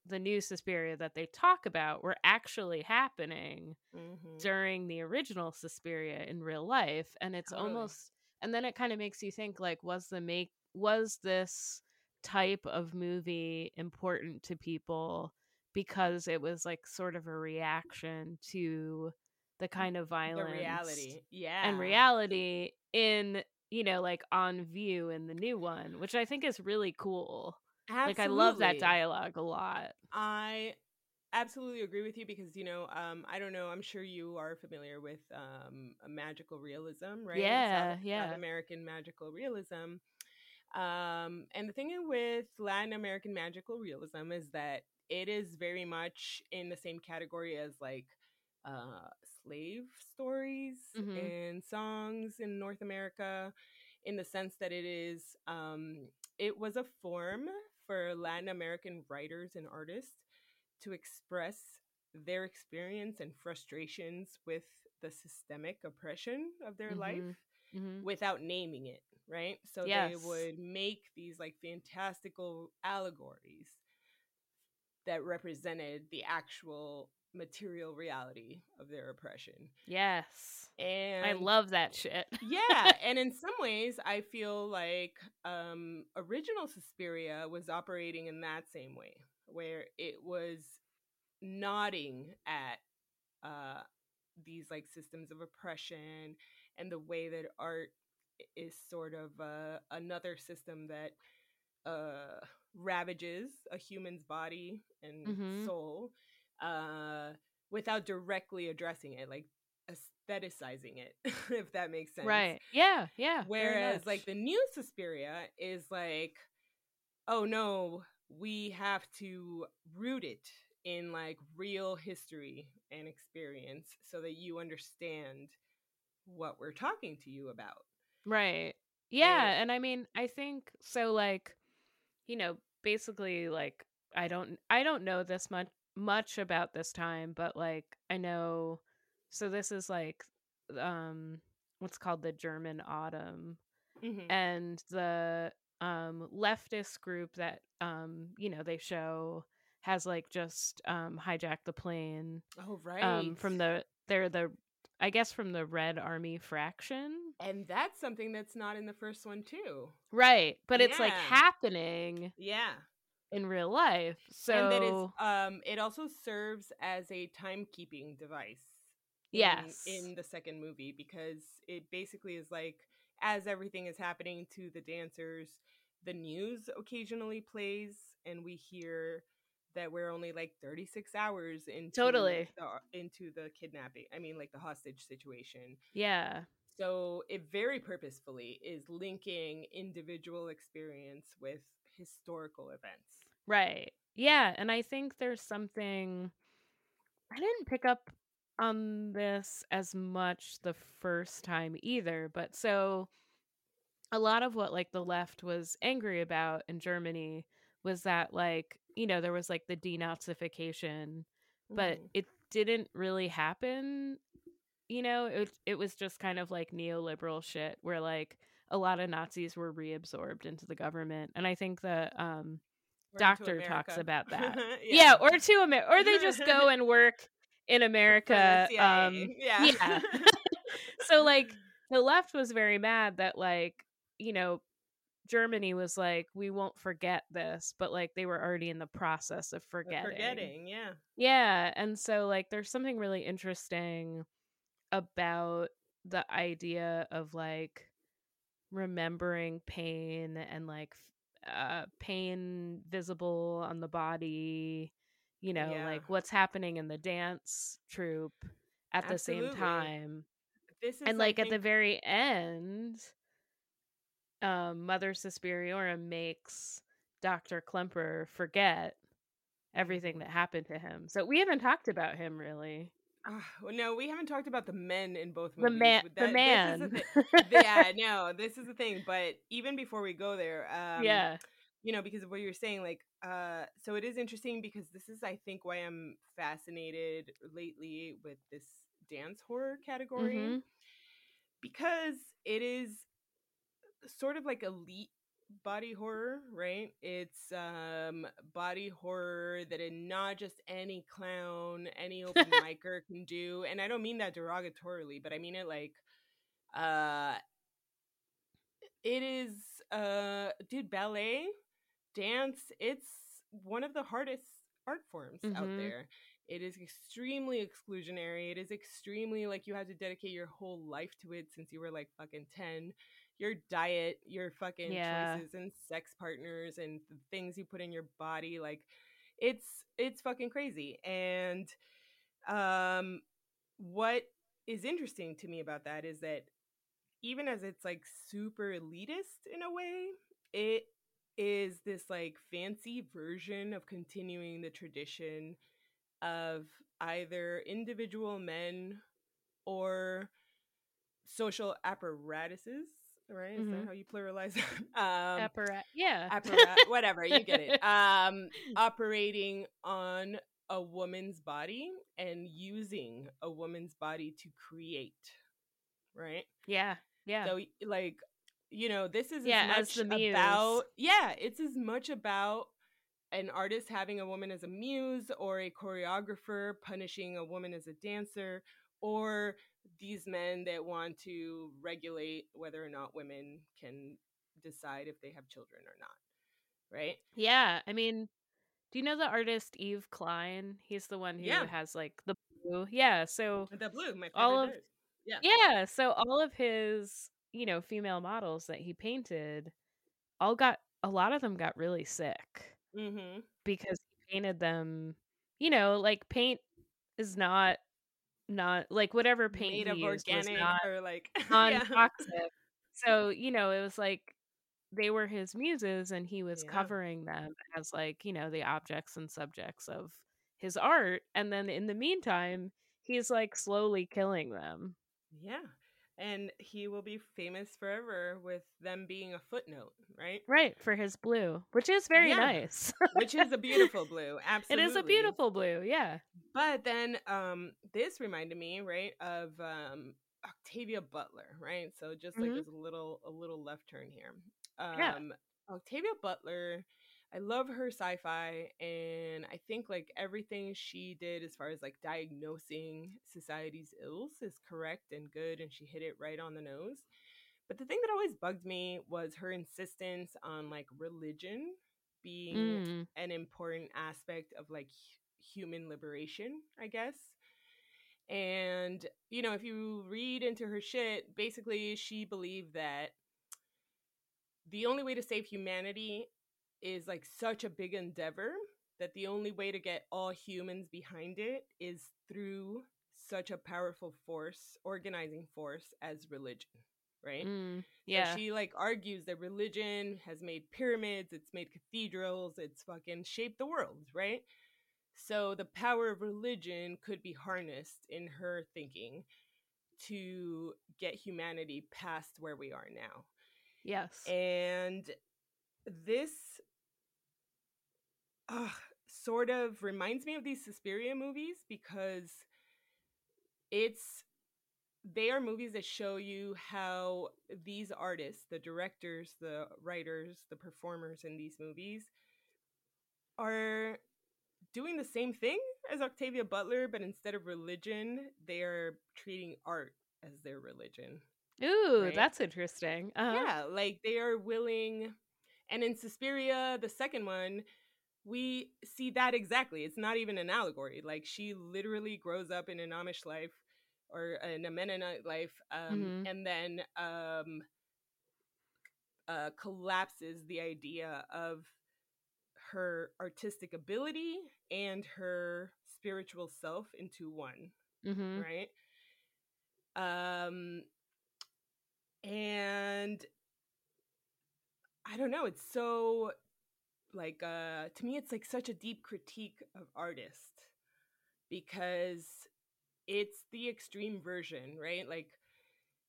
the new Suspiria that they talk about were actually happening mm-hmm. during the original Suspiria in real life. And it's totally. almost, and then it kind of makes you think like, was the make, was this type of movie important to people because it was like sort of a reaction to the kind of violence the reality. Yeah. and reality in, you know, like on view in the new one, which I think is really cool. Absolutely. Like, I love that dialogue a lot. I absolutely agree with you because, you know, um, I don't know, I'm sure you are familiar with um, magical realism, right? Yeah, South, yeah. South American magical realism. Um, and the thing with Latin American magical realism is that it is very much in the same category as, like, uh, slave stories mm-hmm. and songs in North America in the sense that it is, um, it was a form for Latin American writers and artists to express their experience and frustrations with the systemic oppression of their mm-hmm. life mm-hmm. without naming it, right? So yes. they would make these like fantastical allegories that represented the actual material reality of their oppression. Yes. And I love that shit. Yeah. And in some ways I feel like um original Suspiria was operating in that same way, where it was nodding at uh these like systems of oppression and the way that art is sort of uh another system that uh ravages a human's body and mm-hmm. soul uh without directly addressing it, like aestheticizing it, if that makes sense. Right. Yeah, yeah. Whereas like the new Suspiria is like, oh no, we have to root it in like real history and experience so that you understand what we're talking to you about. Right. Yeah, and, and I mean, I think so like, you know, basically like I don't I don't know this much much about this time, but like I know, so this is like um what's called the German Autumn mm-hmm. and the um leftist group that um you know they show has like just um hijacked the plane oh right um from the they're the I guess from the Red Army fraction, and that's something that's not in the first one too, right? But yeah. it's like happening yeah in real life. So and that is um it also serves as a timekeeping device yes in, in the second movie, because it basically is like as everything is happening to the dancers, the news occasionally plays, and we hear that we're only like thirty-six hours into totally the, into the kidnapping. I mean, like the hostage situation. Yeah. So it very purposefully is linking individual experience with historical events. Right. Yeah. And I think there's something, I didn't pick up on this as much the first time either, but so a lot of what like the left was angry about in Germany was that, like, you know, there was like the denazification, but mm. it didn't really happen. You know, it it was just kind of like neoliberal shit where like a lot of Nazis were reabsorbed into the government. And I think the um, doctor talks about that. yeah. yeah. Or to America, or they just go and work in America. Um, yeah. yeah. So like the left was very mad that, like, you know, Germany was like, we won't forget this, but like they were already in the process of forgetting. Forgetting, yeah. Yeah. And so like there's something really interesting about the idea of like remembering pain and like uh, pain visible on the body, you know, yeah. like what's happening in the dance troupe at Absolutely. The same time. This is and like, like at the very end, Um, Mother Suspiriorum makes Doctor Klemperer forget everything that happened to him. So we haven't talked about him really. Uh, well, no, we haven't talked about the men in both movies. The man. That, the man. This is the th- yeah, no, this is the thing. But even before we go there, um, yeah, you know, because of what you're saying, like, uh, so it is interesting because this is, I think, why I'm fascinated lately with this dance horror category, mm-hmm. because it is sort of like elite body horror, right? It's um body horror that it not just any clown, any open micer can do. And I don't mean that derogatorily, but I mean it like uh it is uh dude, ballet, dance, it's one of the hardest art forms mm-hmm. out there. It is extremely exclusionary. It is extremely like you have to dedicate your whole life to it since you were like fucking ten. Your diet, your fucking yeah. choices and sex partners and the things you put in your body, like it's it's fucking crazy. And um what is interesting to me about that is that even as it's like super elitist in a way, it is this like fancy version of continuing the tradition of either individual men or social apparatuses. Right? Is mm-hmm. that how you pluralize it? Um, Appara- yeah. Apparat- whatever, you get it. Um, operating on a woman's body and using a woman's body to create. Right? Yeah. Yeah. So, like, you know, this is yeah, as much as about... Yeah, it's as much about an artist having a woman as a muse or a choreographer punishing a woman as a dancer or... these men that want to regulate whether or not women can decide if they have children or not, right? Yeah, I mean, do you know the artist Eve Klein? He's the one who yeah. has like the blue. Yeah, so the blue, my favorite all of, yeah. yeah, so all of his, you know, female models that he painted, all got a lot of them got really sick mm-hmm. because he painted them. You know, like paint is not. Not like whatever paint made he of used organic was not or like non-toxic. Yeah. So, you know, it was like they were his muses and he was yeah. covering them as like, you know, the objects and subjects of his art. And then in the meantime, he's like slowly killing them. Yeah. And he will be famous forever with them being a footnote, right? Right, for his blue, which is very yeah. nice. Which is a beautiful blue, absolutely. It is a beautiful blue, yeah. But then um, this reminded me, right, of um, Octavia Butler, right? So just like mm-hmm. there's a little, a little left turn here. Um, yeah. Octavia Butler, I love her sci-fi, and I think like everything she did as far as like diagnosing society's ills is correct and good, and she hit it right on the nose. But the thing that always bugged me was her insistence on like religion being mm. an important aspect of like h- human liberation, I guess. And, you know, if you read into her shit, basically she believed that the only way to save humanity is like such a big endeavor that the only way to get all humans behind it is through such a powerful force, organizing force as religion, right? Mm, yeah. So she like argues that religion has made pyramids, it's made cathedrals, it's fucking shaped the world, right? So the power of religion could be harnessed in her thinking to get humanity past where we are now. Yes. And this uh, sort of reminds me of these Suspiria movies because it's they are movies that show you how these artists, the directors, the writers, the performers in these movies are doing the same thing as Octavia Butler, but instead of religion, they are treating art as their religion. Ooh, right? That's interesting. Uh-huh. Yeah, like they are willing. And in Suspiria, the second one, we see that exactly. It's not even an allegory. Like she literally grows up in an Amish life or in a Mennonite life um, mm-hmm. and then um, uh, collapses the idea of her artistic ability and her spiritual self into one, mm-hmm. right? Um, and I don't know. It's so like uh, to me, it's like such a deep critique of artists because it's the extreme version, right? Like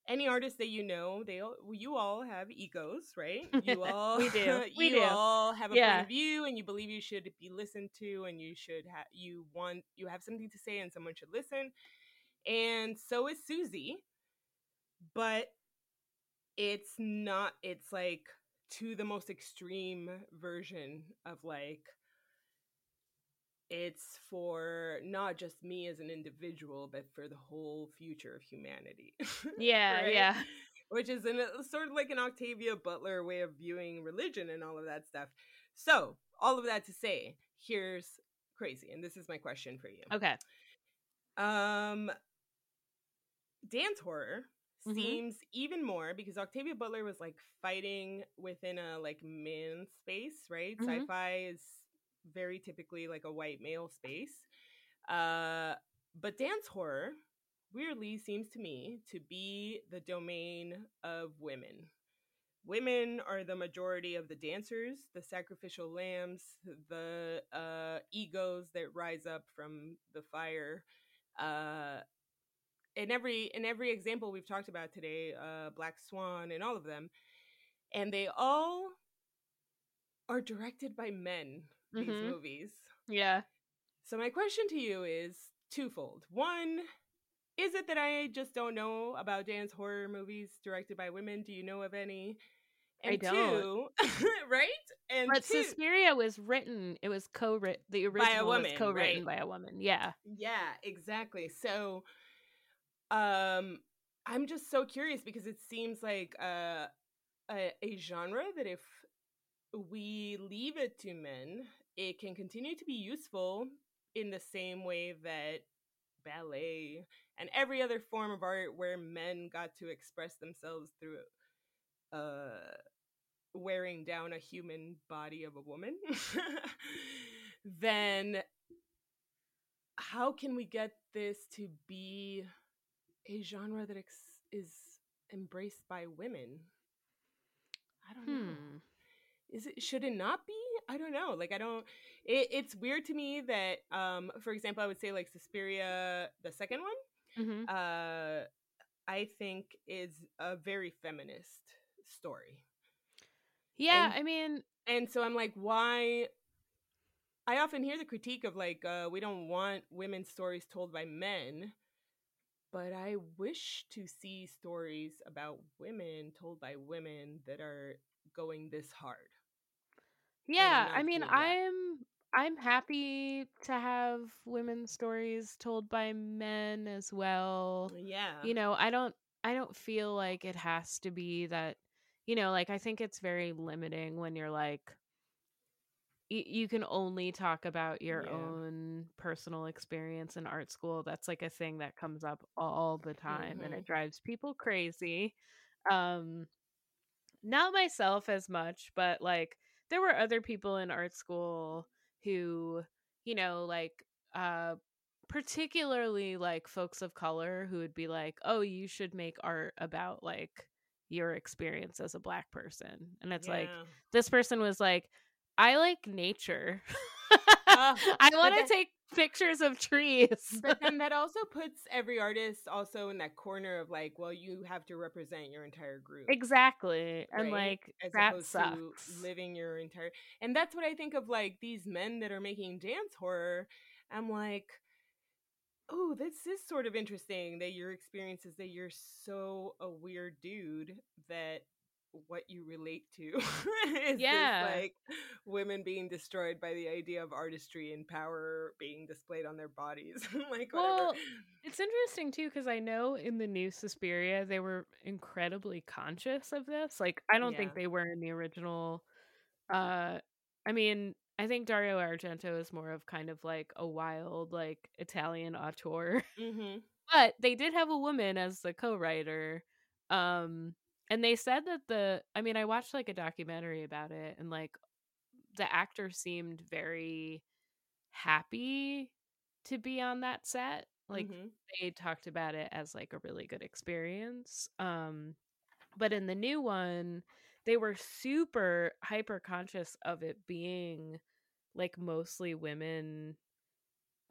any artist that you know, they all, you all have egos, right? You all we do. We you do. all have a yeah. point of view, and you believe you should be listened to, and you should have you want you have something to say, and someone should listen. And so is Susie, but it's not. It's like to the most extreme version of like it's for not just me as an individual, but for the whole future of humanity. Yeah, right? Yeah. Which is an, sort of like an Octavia Butler way of viewing religion and all of that stuff. So, all of that to say, here's crazy, and this is my question for you. Okay. Um, dance horror mm-hmm. seems even more, because Octavia Butler was like fighting within a like man space, right? Mm-hmm. Sci-fi is very typically like a white male space. Uh, but dance horror weirdly seems to me to be the domain of women. Women are the majority of the dancers, the sacrificial lambs, the uh, egos that rise up from the fire. Uh, in every in every example we've talked about today, uh, Black Swan and all of them. And they all are directed by men. These mm-hmm. movies. Yeah. So my question to you is twofold. One, is it that I just don't know about dance horror movies directed by women? Do you know of any? And I don't. Two, right? And but two, Suspiria was written, it was co-written, the original by a woman, was co-written right? by a woman. Yeah. Yeah, exactly. So um, I'm just so curious because it seems like uh, a, a genre that if we leave it to men, it can continue to be useful in the same way that ballet and every other form of art where men got to express themselves through uh, wearing down a human body of a woman. Then how can we get this to be a genre that ex- is embraced by women? I don't hmm. know. Is it, should it not be? I don't know. Like, I don't, it, it's weird to me that, um, for example, I would say like Suspiria, the second one, mm-hmm. uh, I think is a very feminist story. Yeah. And, I mean, and so I'm like, why? I often hear the critique of like, uh, we don't want women's stories told by men, but I wish to see stories about women told by women that are going this hard. Yeah, I mean, I'm I'm happy to have women's stories told by men as well. Yeah. You know, I don't I don't feel like it has to be that, you know, like I think it's very limiting when you're like you, you can only talk about your yeah. own personal experience in art school. That's like a thing that comes up all the time, mm-hmm. and it drives people crazy. Um, not myself as much, but like there were other people in art school who, you know, like uh particularly like folks of color who would be like, oh, you should make art about like your experience as a Black person. And it's yeah. like, this person was like, I like nature. uh, I want to take pictures of trees. But then that also puts every artist also in that corner of like, well, you have to represent your entire group. Exactly. Right? And like, as that opposed sucks. To living your entire... And that's what I think of like these men that are making dance horror. I'm like... oh, this is sort of interesting that your experience is that you're so a weird dude that what you relate to is yeah. this, like women being destroyed by the idea of artistry and power being displayed on their bodies. Like, well, whatever. It's interesting too, because I know in the new Suspiria, they were incredibly conscious of this. Like, I don't yeah. think they were in the original. Uh, I mean, I think Dario Argento is more of kind of like a wild, like Italian auteur, mm-hmm. but they did have a woman as the co-writer. Um, and they said that the, I mean, I watched like a documentary about it, and like the actor seemed very happy to be on that set. Like mm-hmm. they talked about it as like a really good experience. Um, but in the new one, they were super hyper conscious of it being like mostly women,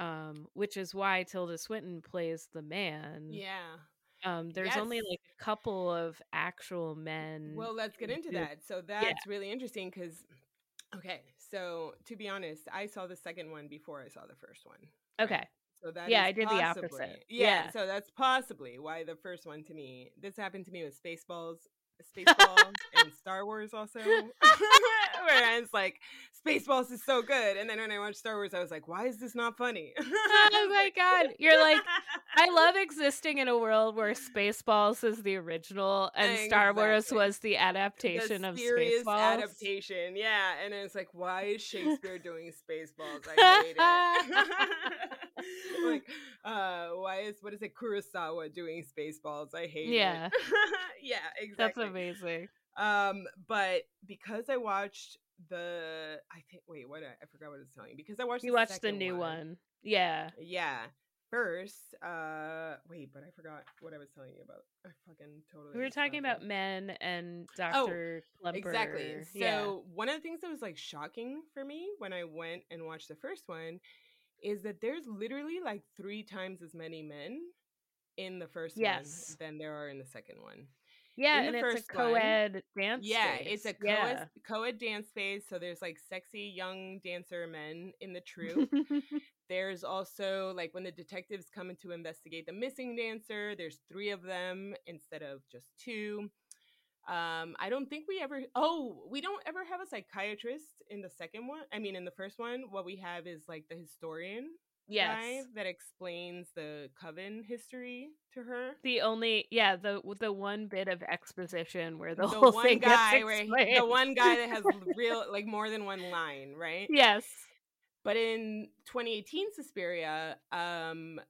um, which is why Tilda Swinton plays the man. Yeah. Um, there's yes. only like a couple of actual men. Well, let's get into that. So that's yeah. really interesting because, okay, so to be honest, I saw the second one before I saw the first one. Okay. Right? So that yeah, is I did possibly, the opposite. Yeah, yeah. So that's possibly why the first one to me, this happened to me with Spaceballs. Spaceballs and Star Wars also where I was like, Spaceballs is so good, and then when I watched Star Wars I was like, why is this not funny? Oh my god, you're like, I love existing in a world where Spaceballs is the original and exactly. Star Wars was the adaptation the of Spaceballs adaptation yeah and it's like, why is Shakespeare doing Spaceballs? I hate it. Like uh why is what is it Kurosawa doing Spaceballs? I hate yeah. it yeah exactly that's amazing. Um, but because I watched the, I think, wait, what? I forgot what I was telling you. Because I watched you the watched the new one. one. Yeah. Yeah. First, uh, wait, but I forgot what I was telling you about. I fucking totally. We were talking about men and Doctor Klemper. Exactly. So yeah. one of the things that was like shocking for me when I went and watched the first one is that there's literally like three times as many men in the first yes. one than there are in the second one. Yeah, and it's a co-ed one. dance yeah, space. Yeah, it's a co-ed, yeah. co-ed dance space. So there's like sexy young dancer men in the troupe. There's also like when the detectives come in to investigate the missing dancer, there's three of them instead of just two. Um, I don't think we ever, oh, we don't ever have a psychiatrist in the second one. I mean, in the first one, what we have is like the historian. Yes, that explains the coven history to her. The only, yeah, the the one bit of exposition where the, the whole one thing guy, gets explained. Where he, the one guy that has real, like more than one line, right? Yes. But in twenty eighteen Suspiria, um,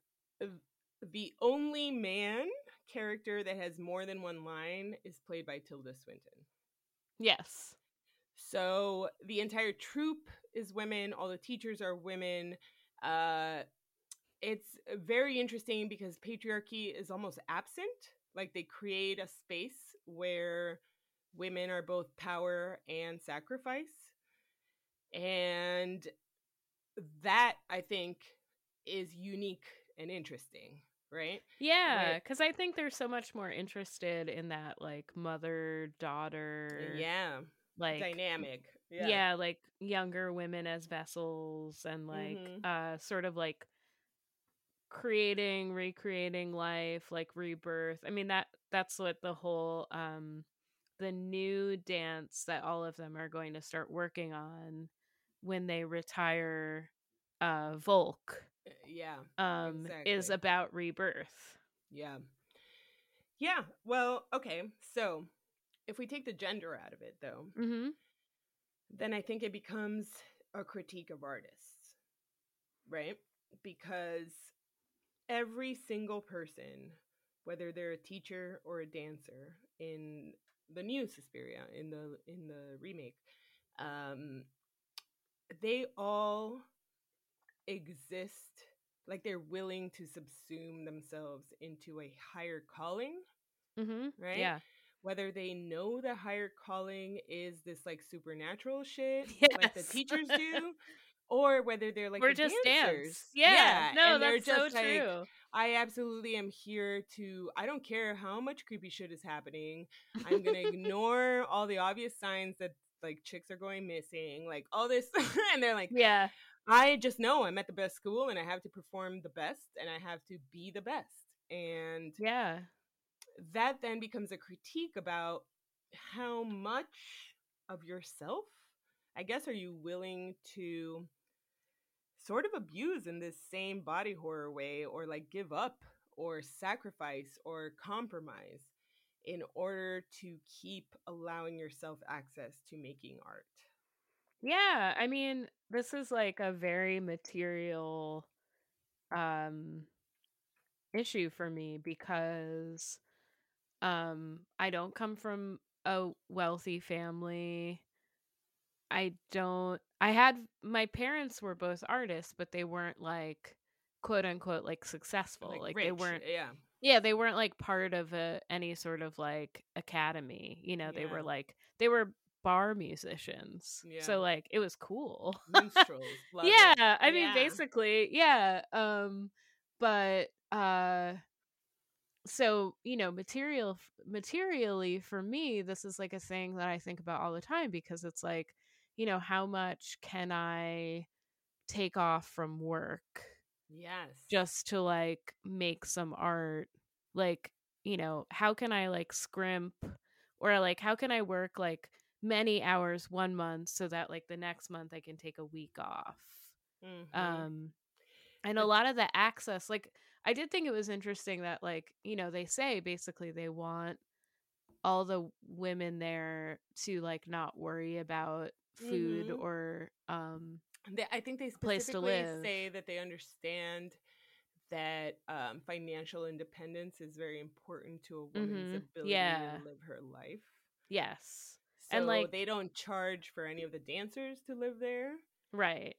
the only man character that has more than one line is played by Tilda Swinton. Yes. So the entire troupe is women. All the teachers are women. Uh, it's very interesting because patriarchy is almost absent. Like they create a space where women are both power and sacrifice. And that, I think, is unique and interesting, right? Yeah, because I think they're so much more interested in that, like, mother-daughter yeah, like dynamic. Yeah. yeah, like younger women as vessels and like mm-hmm. uh sort of like creating, recreating life, like rebirth. I mean that that's what the whole um the new dance that all of them are going to start working on when they retire uh Volk yeah um exactly. is about rebirth. Yeah. Yeah, well, okay. So, if we take the gender out of it though. Mm-hmm. Then I think it becomes a critique of artists, right? Because every single person, whether they're a teacher or a dancer in the new Suspiria, in the in the remake, um, they all exist, like they're willing to subsume themselves into a higher calling, mm-hmm. right? Yeah. Whether they know the higher calling is this like supernatural shit, yes. like the teachers do, or whether they're like, we're the just dancers. Dance. Yeah. yeah. No, and that's just so like, true. I absolutely am here to, I don't care how much creepy shit is happening. I'm going to ignore all the obvious signs that like chicks are going missing, like all this. And they're like, yeah, I just know I'm at the best school and I have to perform the best and I have to be the best. And yeah, that then becomes a critique about how much of yourself, I guess, are you willing to sort of abuse in this same body horror way, or like give up or sacrifice or compromise in order to keep allowing yourself access to making art. Yeah, I mean, this is like a very material um, issue for me because um, I don't come from a wealthy family. I don't, I had, my parents were both artists, but they weren't like, quote unquote, like successful. Like, like they weren't, yeah. Yeah, they weren't like part of a, any sort of like academy, you know, yeah. they were like, they were bar musicians. Yeah. So like, it was cool. Minstrels, love yeah. It. I mean, yeah. basically, yeah. Um, but, uh, so, you know, material, materially for me, this is like a thing that I think about all the time because it's like, you know, how much can I take off from work? Yes. Just to like make some art. Like, you know, how can I like scrimp, or like how can I work like many hours one month so that like the next month I can take a week off? Mm-hmm. Um, and a lot of the access, like I did think it was interesting that like, you know, they say basically they want all the women there to like not worry about food mm-hmm. or um I think they specifically say that they understand that um, financial independence is very important to a woman's mm-hmm. ability yeah. to live her life. Yes. So and like they don't charge for any of the dancers to live there. Right.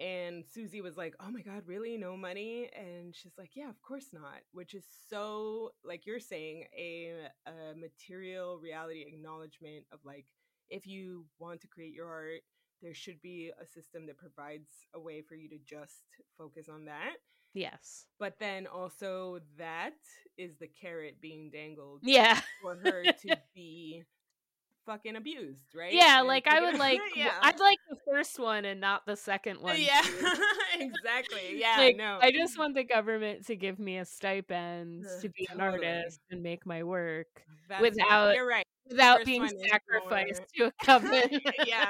And Susie was like, oh my God, really? No money? And she's like, yeah, of course not. Which is so, like you're saying, a, a material reality acknowledgement of like, if you want to create your art, there should be a system that provides a way for you to just focus on that. Yes. But then also that is the carrot being dangled yeah. for her to be fucking abused, right? Yeah, and like I would like, yeah. I'd like the first one and not the second one. Yeah, exactly. Yeah, like, no. I just want the government to give me a stipend uh, to be totally. an artist and make my work. That's without... Right. You're right. Without first being sacrificed to a coven. Yeah.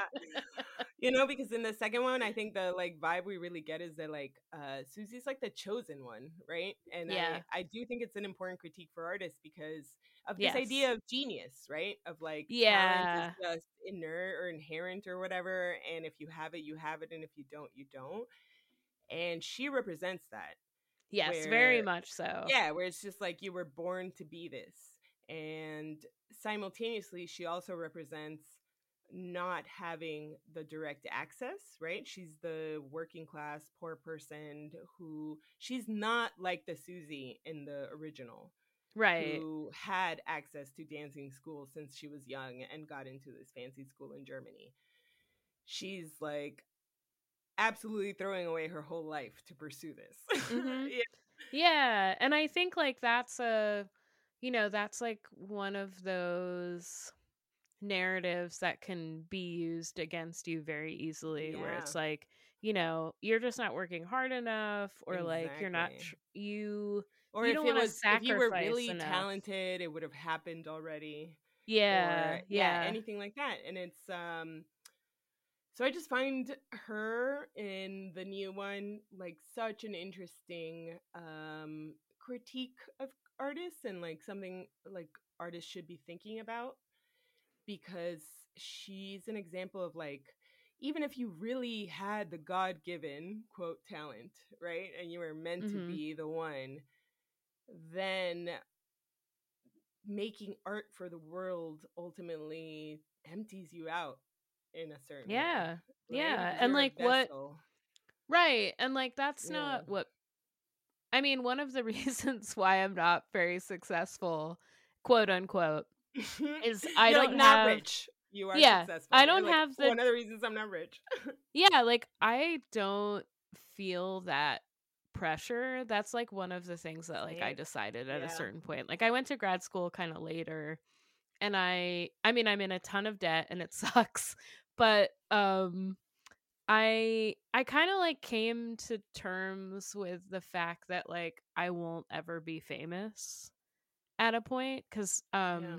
You know, because in the second one, I think the like vibe we really get is that like uh, Susie's like the chosen one, right? And yeah. I, I do think it's an important critique for artists because of this yes. idea of genius, right? Of like yeah, talent is just inert or inherent or whatever. And if you have it, you have it. And if you don't, you don't. And she represents that. Yes, where, very much so. Yeah, where it's just like you were born to be this. And simultaneously, she also represents not having the direct access, right? She's the working class, poor person who she's not like the Susie in the original. Right. Who had access to dancing school since she was young and got into this fancy school in Germany. She's like absolutely throwing away her whole life to pursue this. Mm-hmm. yeah. yeah. And I think like that's a... You know, that's like one of those narratives that can be used against you very easily yeah. where it's like, you know, you're just not working hard enough or exactly. like you're not, tr- you, or you if, don't it was, if you were really enough. talented, it would have happened already. Yeah, or, yeah. Yeah. Anything like that. And it's, um, so I just find her in the new one, like such an interesting um, critique of artists and like something like artists should be thinking about, because she's an example of like, even if you really had the God-given, quote, talent, right? And you were meant mm-hmm. to be the one, then making art for the world ultimately empties you out in a certain yeah. way. Right? Yeah. And like what? Right. And like that's yeah. not what. I mean, one of the reasons why I'm not very successful, quote unquote, is I You're don't like, not have... rich. You are yeah, successful. I don't You're have like, the... One of the reasons I'm not rich. yeah, like I don't feel that pressure. That's like one of the things that like right. I decided at yeah. a certain point. Like I went to grad school kind of later, and I, I mean, I'm in a ton of debt and it sucks, but um, I, I kind of like came to terms with the fact that like I won't ever be famous at a point, because um, yeah.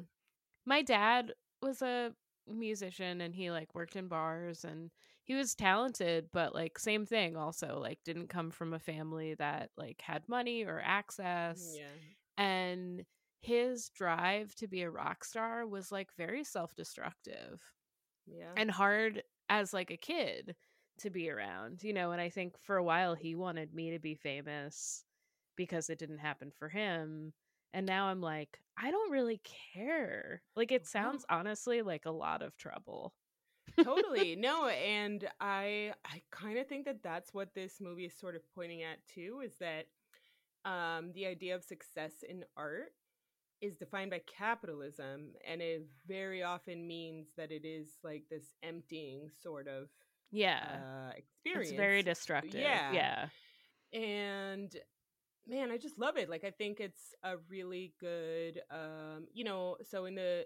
my dad was a musician and he like worked in bars and he was talented, but like same thing also, like didn't come from a family that like had money or access yeah. and his drive to be a rock star was like very self-destructive yeah and hard as like a kid to be around, you know. And I think for a while he wanted me to be famous because it didn't happen for him. And now I'm like, I don't really care. Like, it sounds honestly like a lot of trouble. Totally. No, and I I kind of think that that's what this movie is sort of pointing at, too, is that um, the idea of success in art is defined by capitalism. And it very often means that it is like this emptying sort of yeah. uh, experience. It's very destructive. Yeah. Yeah. And... man, I just love it. Like, I think it's a really good, um, you know, so in the,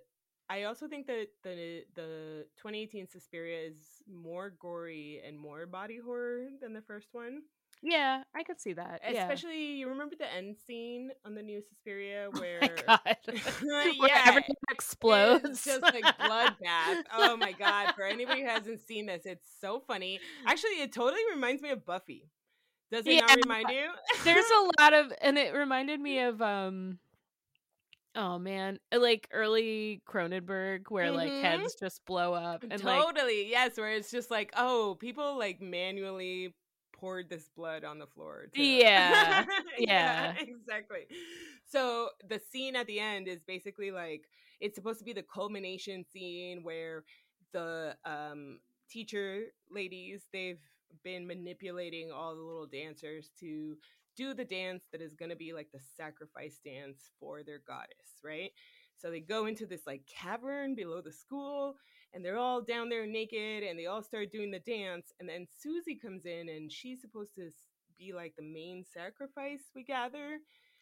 I also think that the the twenty eighteen Suspiria is more gory and more body horror than the first one. Yeah, I could see that. Especially, yeah. you remember the end scene on the new Suspiria where, oh my God. yeah, where everything explodes. It's just like bloodbath. Oh my God. For anybody who hasn't seen this, it's so funny. Actually, it totally reminds me of Buffy. Does it yeah. not remind you? There's a lot of, and it reminded me of, um, oh man, like early Cronenberg where mm-hmm. like heads just blow up. And totally, like, yes, where it's just like, oh, people like manually poured this blood on the floor. Too. Yeah, yeah, exactly. So the scene at the end is basically like, it's supposed to be the culmination scene where the um, teacher ladies, they've been manipulating all the little dancers to do the dance that is going to be like the sacrifice dance for their goddess, right? So they go into this like cavern below the school and they're all down there naked and they all start doing the dance, and then Susie comes in and she's supposed to be like the main sacrifice, we gather.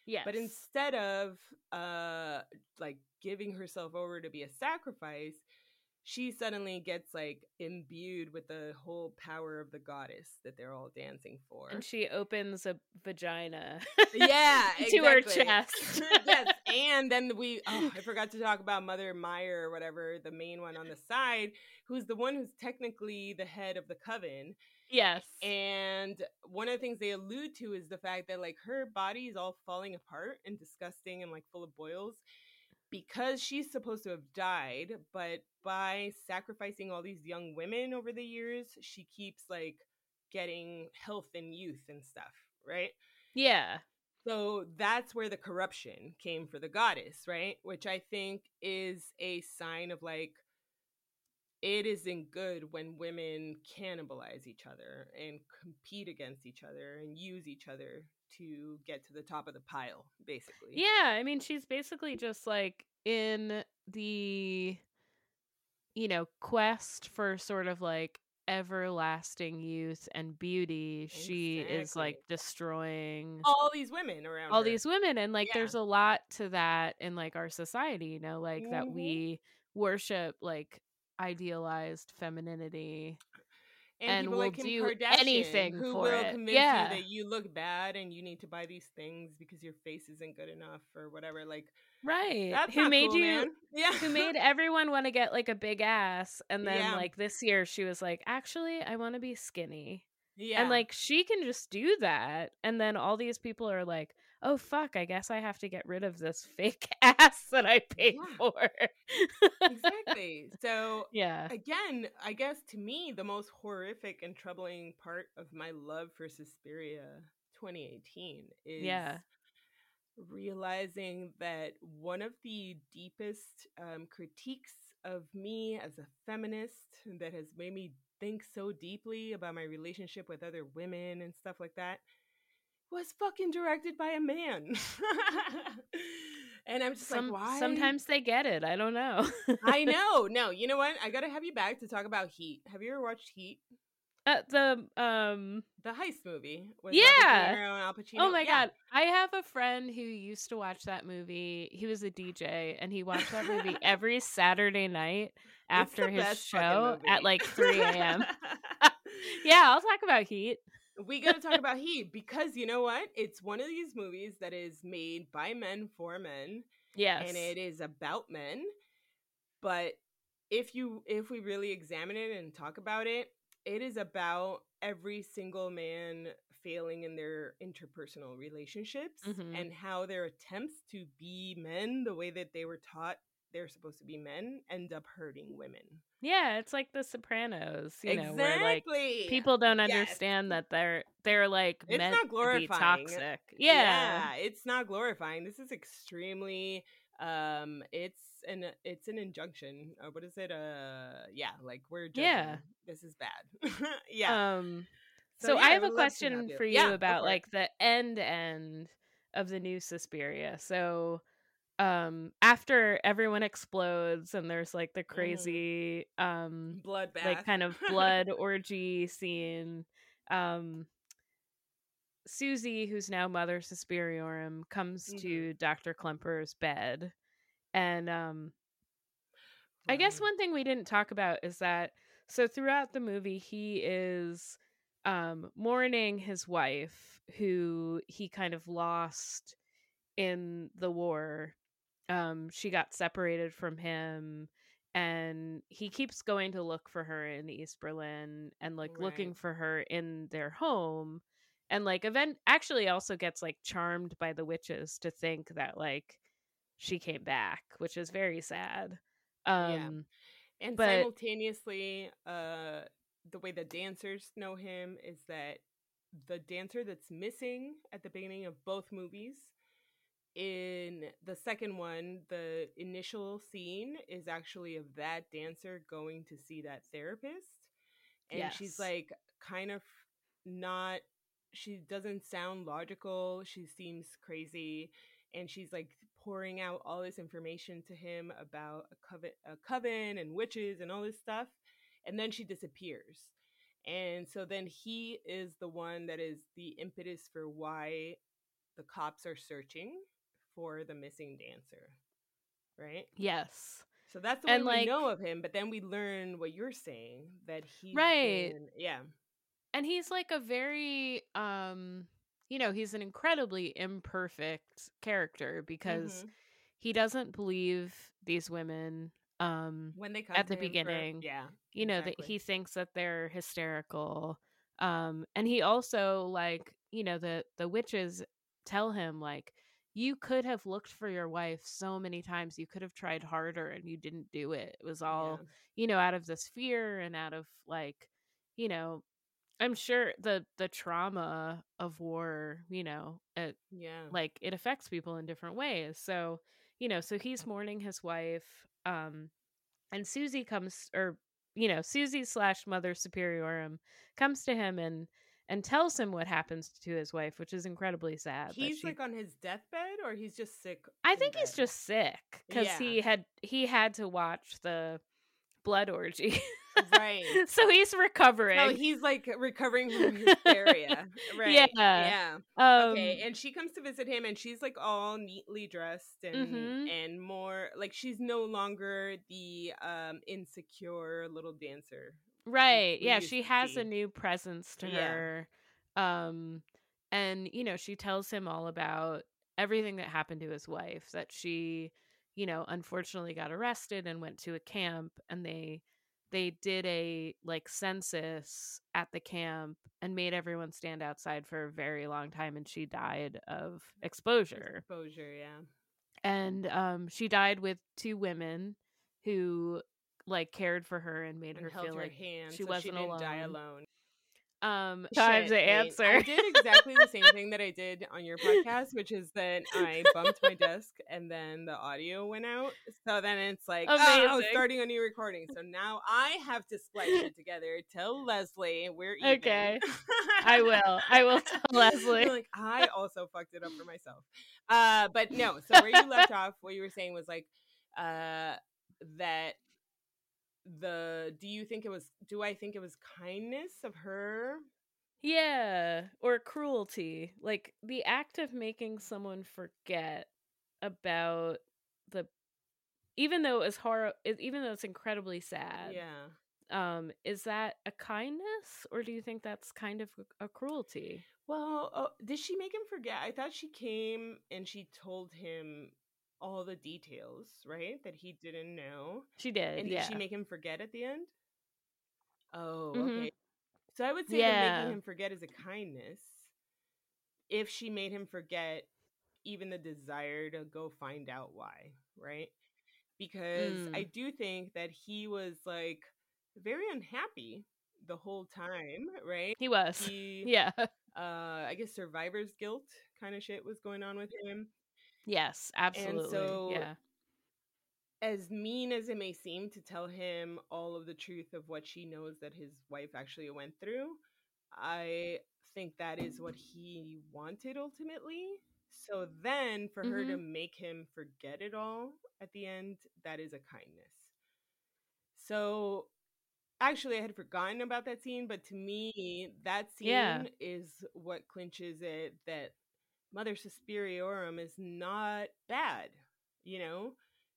Yes. But instead of uh like giving herself over to be a sacrifice, she suddenly gets like imbued with the whole power of the goddess that they're all dancing for. And she opens a vagina yeah, to her chest. Yes. And then we, oh, I forgot to talk about Mother Meyer or whatever, the main one on the side, who's the one who's technically the head of the coven. Yes. And one of the things they allude to is the fact that like her body is all falling apart and disgusting and like full of boils, because she's supposed to have died, but by sacrificing all these young women over the years, she keeps like getting health and youth and stuff, right? Yeah. So that's where the corruption came for the goddess, right? Which I think is a sign of like, it isn't good when women cannibalize each other and compete against each other and use each other to get to the top of the pile, basically. Yeah, I mean, she's basically just like in the, you know, quest for sort of like everlasting youth and beauty. Exactly. She is like destroying all these women around all her. These women. And like, yeah. there's a lot to that in like our society, you know, like mm-hmm. that we worship like idealized femininity. And, and people will like Kim do Kardashian, anything who for will it. Convince yeah. you that you look bad and you need to buy these things because your face isn't good enough or whatever. Like, right? That's who not made cool, you? Man. Yeah. Who made everyone want to get like a big ass? And then yeah. like this year, she was like, "Actually, I want to be skinny." Yeah. And like she can just do that, and then all these people are like, oh fuck, I guess I have to get rid of this fake ass that I paid yeah. for. Exactly. So yeah. Again, I guess to me the most horrific and troubling part of my love for Suspiria twenty eighteen is yeah. realizing that one of the deepest um, critiques of me as a feminist that has made me think so deeply about my relationship with other women and stuff like that was fucking directed by a man. And I'm just Some, like, why? Sometimes they get it. I don't know. I know. No, you know what? I gotta have you back to talk about Heat. Have you ever watched Heat? Uh, the um the heist movie with yeah Al Pacino. Oh my yeah. god, I have a friend who used to watch that movie. He was a D J and he watched that movie every Saturday night after his show at like three a.m. Yeah, I'll talk about Heat. We gotta talk about Heat, because you know what, it's one of these movies that is made by men for men. Yes, and it is about men, but if you if we really examine it and talk about it, it is about every single man failing in their interpersonal relationships mm-hmm. and how their attempts to be men the way that they were taught they're supposed to be men end up hurting women. Yeah, it's like The Sopranos, you exactly. know, where like people don't understand yes. that they're they're like it's meant not glorifying. To be toxic. Yeah. yeah, it's not glorifying. This is extremely um it's an it's an injunction. Uh, what is it? Uh yeah, like we're judging. Yeah. This is bad. yeah. Um so, so yeah, I have a question for you yeah, about like the end end of the new Suspiria. So um after everyone explodes and there's like the crazy mm. um bloodbath, like kind of blood orgy scene, um Susie, who's now Mother Suspiriorum, comes mm-hmm. to Doctor Klemper's bed. And um, right. I guess one thing we didn't talk about is that, so throughout the movie, he is um, mourning his wife, who he kind of lost in the war. Um, she got separated from him, and he keeps going to look for her in East Berlin and like right. looking for her in their home. And like event actually also gets like charmed by the witches to think that like she came back, which is very sad. Um yeah. And but... simultaneously, uh the way the dancers know him is that the dancer that's missing at the beginning of both movies, in the second one, the initial scene is actually of that dancer going to see that therapist. And yes. she's like kind of not she doesn't sound logical. She seems crazy. And she's like pouring out all this information to him about a coven, a coven and witches and all this stuff. And then she disappears. And so then he is the one that is the impetus for why the cops are searching for the missing dancer. Right? Yes. So that's the way and, we like, know of him. But then we learn what you're saying, that he's right. been, yeah. And he's like a very, um, you know, he's an incredibly imperfect character, because mm-hmm. he doesn't believe these women um, when they come at the beginning. For, yeah, you know, exactly. that he thinks that they're hysterical. Um, and he also like, you know, the, the witches tell him like, you could have looked for your wife so many times. You could have tried harder and you didn't do it. It was all, yeah. you know, out of this fear and out of like, you know, I'm sure the, the trauma of war, you know, it, yeah, like it affects people in different ways. So, you know, so he's mourning his wife, um, and Susie comes, or you know, Susie slash Mother Superiorum comes to him and and tells him what happens to his wife, which is incredibly sad. He's she, like on his deathbed, or he's just sick. I think bed. He's just sick because yeah. he had he had to watch the blood orgy. Right. So he's recovering. Oh, he's like recovering from hysteria. Right. Yeah. Yeah. Um, okay. And she comes to visit him, and she's like all neatly dressed and mm-hmm. and more like she's no longer the um insecure little dancer. Right. Yeah. She has a new presence to yeah. her. Um, and you know, she tells him all about everything that happened to his wife, that she, you know, unfortunately got arrested and went to a camp, and they they did a like census at the camp and made everyone stand outside for a very long time, and she died of exposure. Exposure, yeah. And um, she died with two women who like cared for her and made and her held feel her like hand she so wasn't she didn't alone. Die alone. Um, times an answer. I did exactly the same thing that I did on your podcast, which is that I bumped my desk and then the audio went out. So then it's like, amazing. Oh, starting a new recording. So now I have to splice it together. Tell Leslie we're even. Okay. I will. I will tell Leslie. Like I also fucked it up for myself. Uh, but no. So where you left off, what you were saying was like uh that. The do you think it was do I think it was kindness of her? Yeah, or cruelty. Like the act of making someone forget about the even though it's horror even though it's incredibly sad. Yeah. Um, is that a kindness, or do you think that's kind of a cruelty? Well, oh, did she make him forget? I thought she came and she told him all the details, right? That he didn't know. She did. And did yeah. she make him forget at the end? Oh, mm-hmm. okay. So I would say yeah. that making him forget is a kindness. If she made him forget even the desire to go find out why, right? Because mm. I do think that he was like very unhappy the whole time, right? He was. He, yeah. Uh, I guess survivor's guilt kind of shit was going on with him. Yes, absolutely. And so, yeah. as mean as it may seem to tell him all of the truth of what she knows that his wife actually went through, I think that is what he wanted ultimately. So then for mm-hmm. her to make him forget it all at the end, that is a kindness. So actually, I had forgotten about that scene, but to me, that scene yeah. is what clinches it that Mother Suspiriorum is not bad, you know?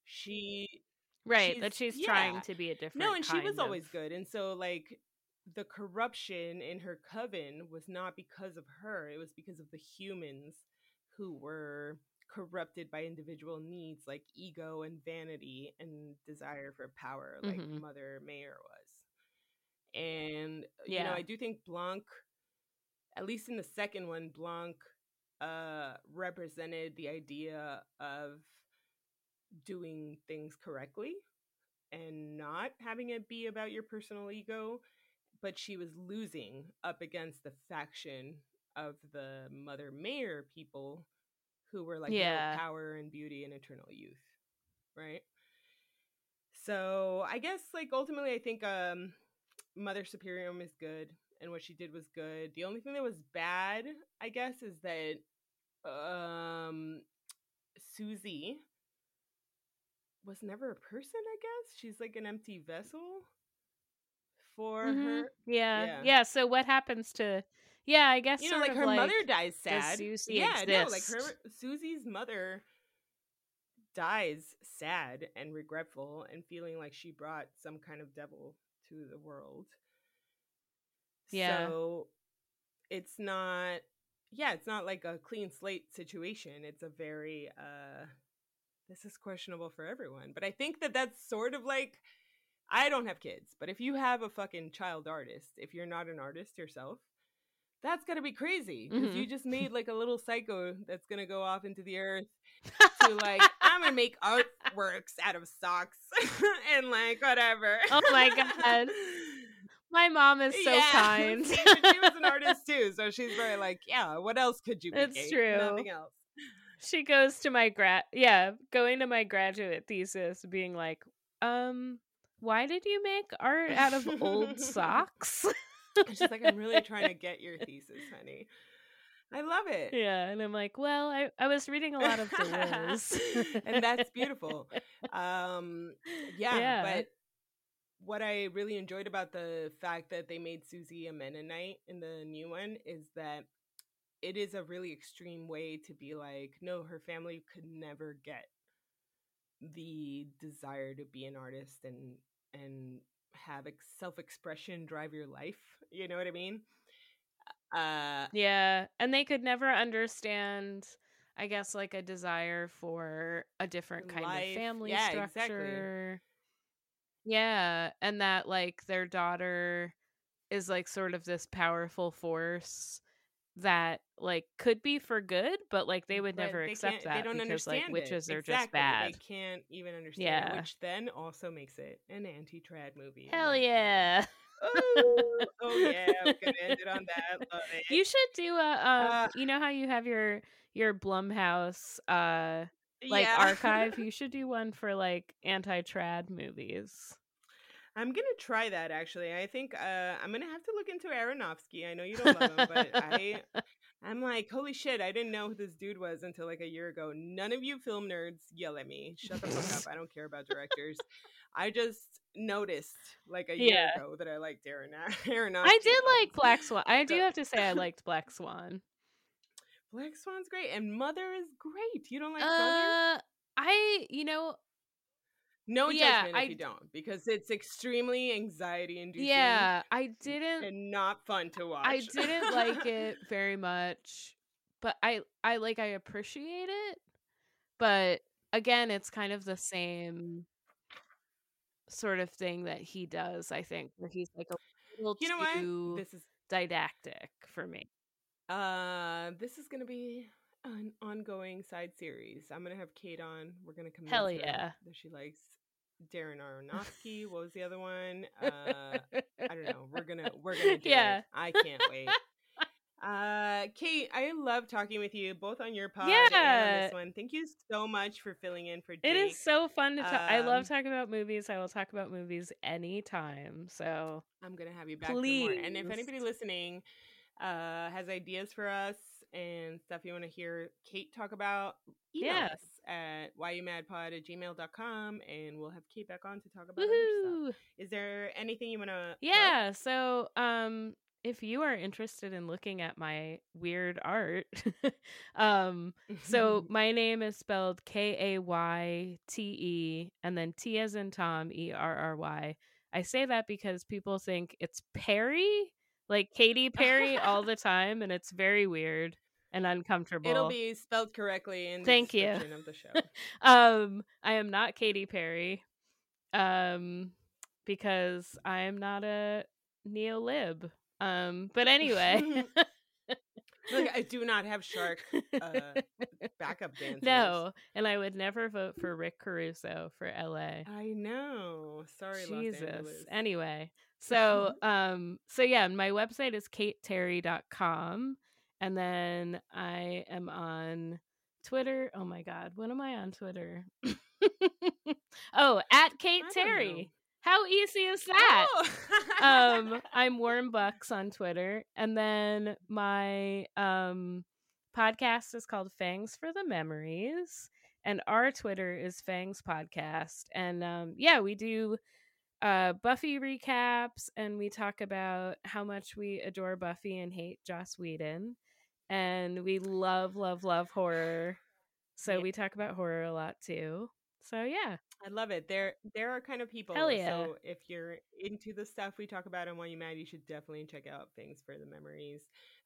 She... Right, she's, that she's yeah. trying to be a different No, and kind she was of... always good. And so, like, the corruption in her coven was not because of her. It was because of the humans who were corrupted by individual needs like ego and vanity and desire for power, like mm-hmm. Mother Mayor was. And, yeah. you know, I do think Blanc, at least in the second one, Blanc... Uh, represented the idea of doing things correctly and not having it be about your personal ego, but she was losing up against the faction of the Mother Mayor people who were like yeah. power and beauty and eternal youth, right? So I guess like ultimately I think um, Mother Suspiriorum is good and what she did was good. The only thing that was bad, I guess, is that Um, Susie was never a person, I guess. She's like an empty vessel for mm-hmm. her. Yeah. yeah. Yeah. So what happens to, yeah, I guess. You know, like her like, mother dies sad. Susie yeah. Exist? No, like her, Susie's mother dies sad and regretful and feeling like she brought some kind of devil to the world. Yeah. So it's not. Yeah, it's not like a clean slate situation. It's a very, uh, this is questionable for everyone. But I think that that's sort of like, I don't have kids, but if you have a fucking child artist, if you're not an artist yourself, that's got to be crazy. Because mm-hmm. you just made like a little psycho that's going to go off into the earth to like, I'm going to make artworks out of socks and like whatever. Oh my God. My mom is so yeah. kind. She was an artist too, so she's very like, yeah, what else could you be? It's true. Nothing else. She goes to my grad, yeah, going to my graduate thesis being like, um, why did you make art out of old socks? She's like, I'm really trying to get your thesis, honey. I love it. Yeah, and I'm like, well, I, I was reading a lot of Deleuze. And that's beautiful. Um, yeah, yeah, but what I really enjoyed about the fact that they made Susie a Mennonite in the new one is that it is a really extreme way to be like, no, her family could never get the desire to be an artist and and have ex- self-expression drive your life. You know what I mean? Uh, yeah. And they could never understand, I guess, like a desire for a different kind life. Of family yeah, structure. Exactly. Yeah, and that like their daughter is like sort of this powerful force that like could be for good, but like they would but never they accept that. They don't because, understand like, witches it. Are exactly. just bad. They can't even understand yeah. it, which then also makes it an anti-trad movie. Hell yeah. oh, oh yeah, I'm gonna end it on that. Love it. You should do a um, uh, you know how you have your your Blumhouse uh like yeah. archive? You should do one for like anti-trad movies. I'm gonna try that actually. I think uh, I'm gonna have to look into Aronofsky. I know you don't love him, but I I'm like, holy shit, I didn't know who this dude was until like a year ago. None of you film nerds yell at me. Shut the fuck up. I don't care about directors. I just noticed like a year yeah. ago that I liked Aaron Aronofsky. I did like Black Swan. I do have to say I liked Black Swan. Black Swan's great, and Mother is great. You don't like uh, Mother? I, you know, no yeah, judgment if I, you don't, because it's extremely anxiety-inducing. Yeah, I didn't, and not fun to watch. I didn't like it very much, but I, I like, I appreciate it. But again, it's kind of the same sort of thing that he does, I think, where he's like a little you know too what? This is didactic for me. Uh, this is gonna be an ongoing side series. I'm gonna have Kate on. We're gonna come. Hell yeah! That she likes Darren Aronofsky. What was the other one? Uh, I don't know. We're gonna we're gonna do yeah. it. I can't wait. Uh, Kate, I love talking with you both on your pod yeah. and on this one. Thank you so much for filling in for Jake. It is so fun to talk. Um, I love talking about movies. I will talk about movies anytime. So I'm gonna have you back please. For more. And if anybody listening uh has ideas for us and stuff you want to hear Kate talk about, email yes. us at yumadpod at gmail dot com and we'll have Kate back on to talk about other stuff. Is there anything you want to yeah plug? So um if you are interested in looking at my weird art, um, so my name is spelled K A Y T E and then T as in Tom, E R R Y. I say that because people think it's Perry, like Katy Perry, all the time, and it's very weird and uncomfortable. It'll be spelled correctly in the Thank description you. Of the show. um, I am not Katy Perry, um, because I am not a neo-lib. Um, but anyway, look, I do not have shark uh, backup dancers. No, and I would never vote for Rick Caruso for L A. I know. Sorry, Jesus. Los Angeles. Anyway, so um, so yeah, my website is kate terry dot com, and then I am on Twitter. Oh my God, when am I on Twitter? oh, at Kate I Terry. How easy is that? Oh. um, I'm Warm Bucks on Twitter. And then my um, podcast is called Fangs for the Memories. And our Twitter is Fangs Podcast. And um, yeah, we do uh, Buffy recaps. And we talk about how much we adore Buffy and hate Joss Whedon. And we love, love, love horror. So yeah. we talk about horror a lot, too. So, yeah. I love it. There there are kind of people. Hell yeah. So if you're into the stuff we talk about on Why You Mad, you should definitely check out Things for the Memories.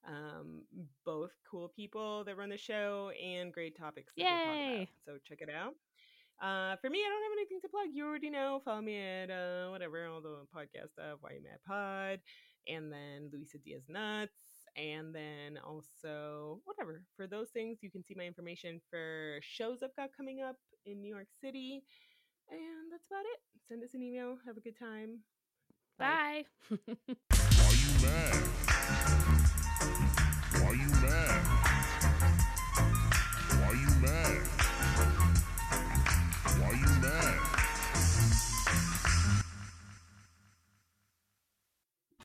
Um, both cool people that run the show and great topics that Yay. They talk about. So check it out. Uh, for me, I don't have anything to plug. You already know. Follow me at uh, whatever, all the podcast stuff, Why You Mad Pod, and then Luisa Diaz Nuts. And then also, whatever. For those things, you can see my information for shows I've got coming up in New York City. And that's about it. Send us an email. Have a good time. Bye. Bye. Are you mad?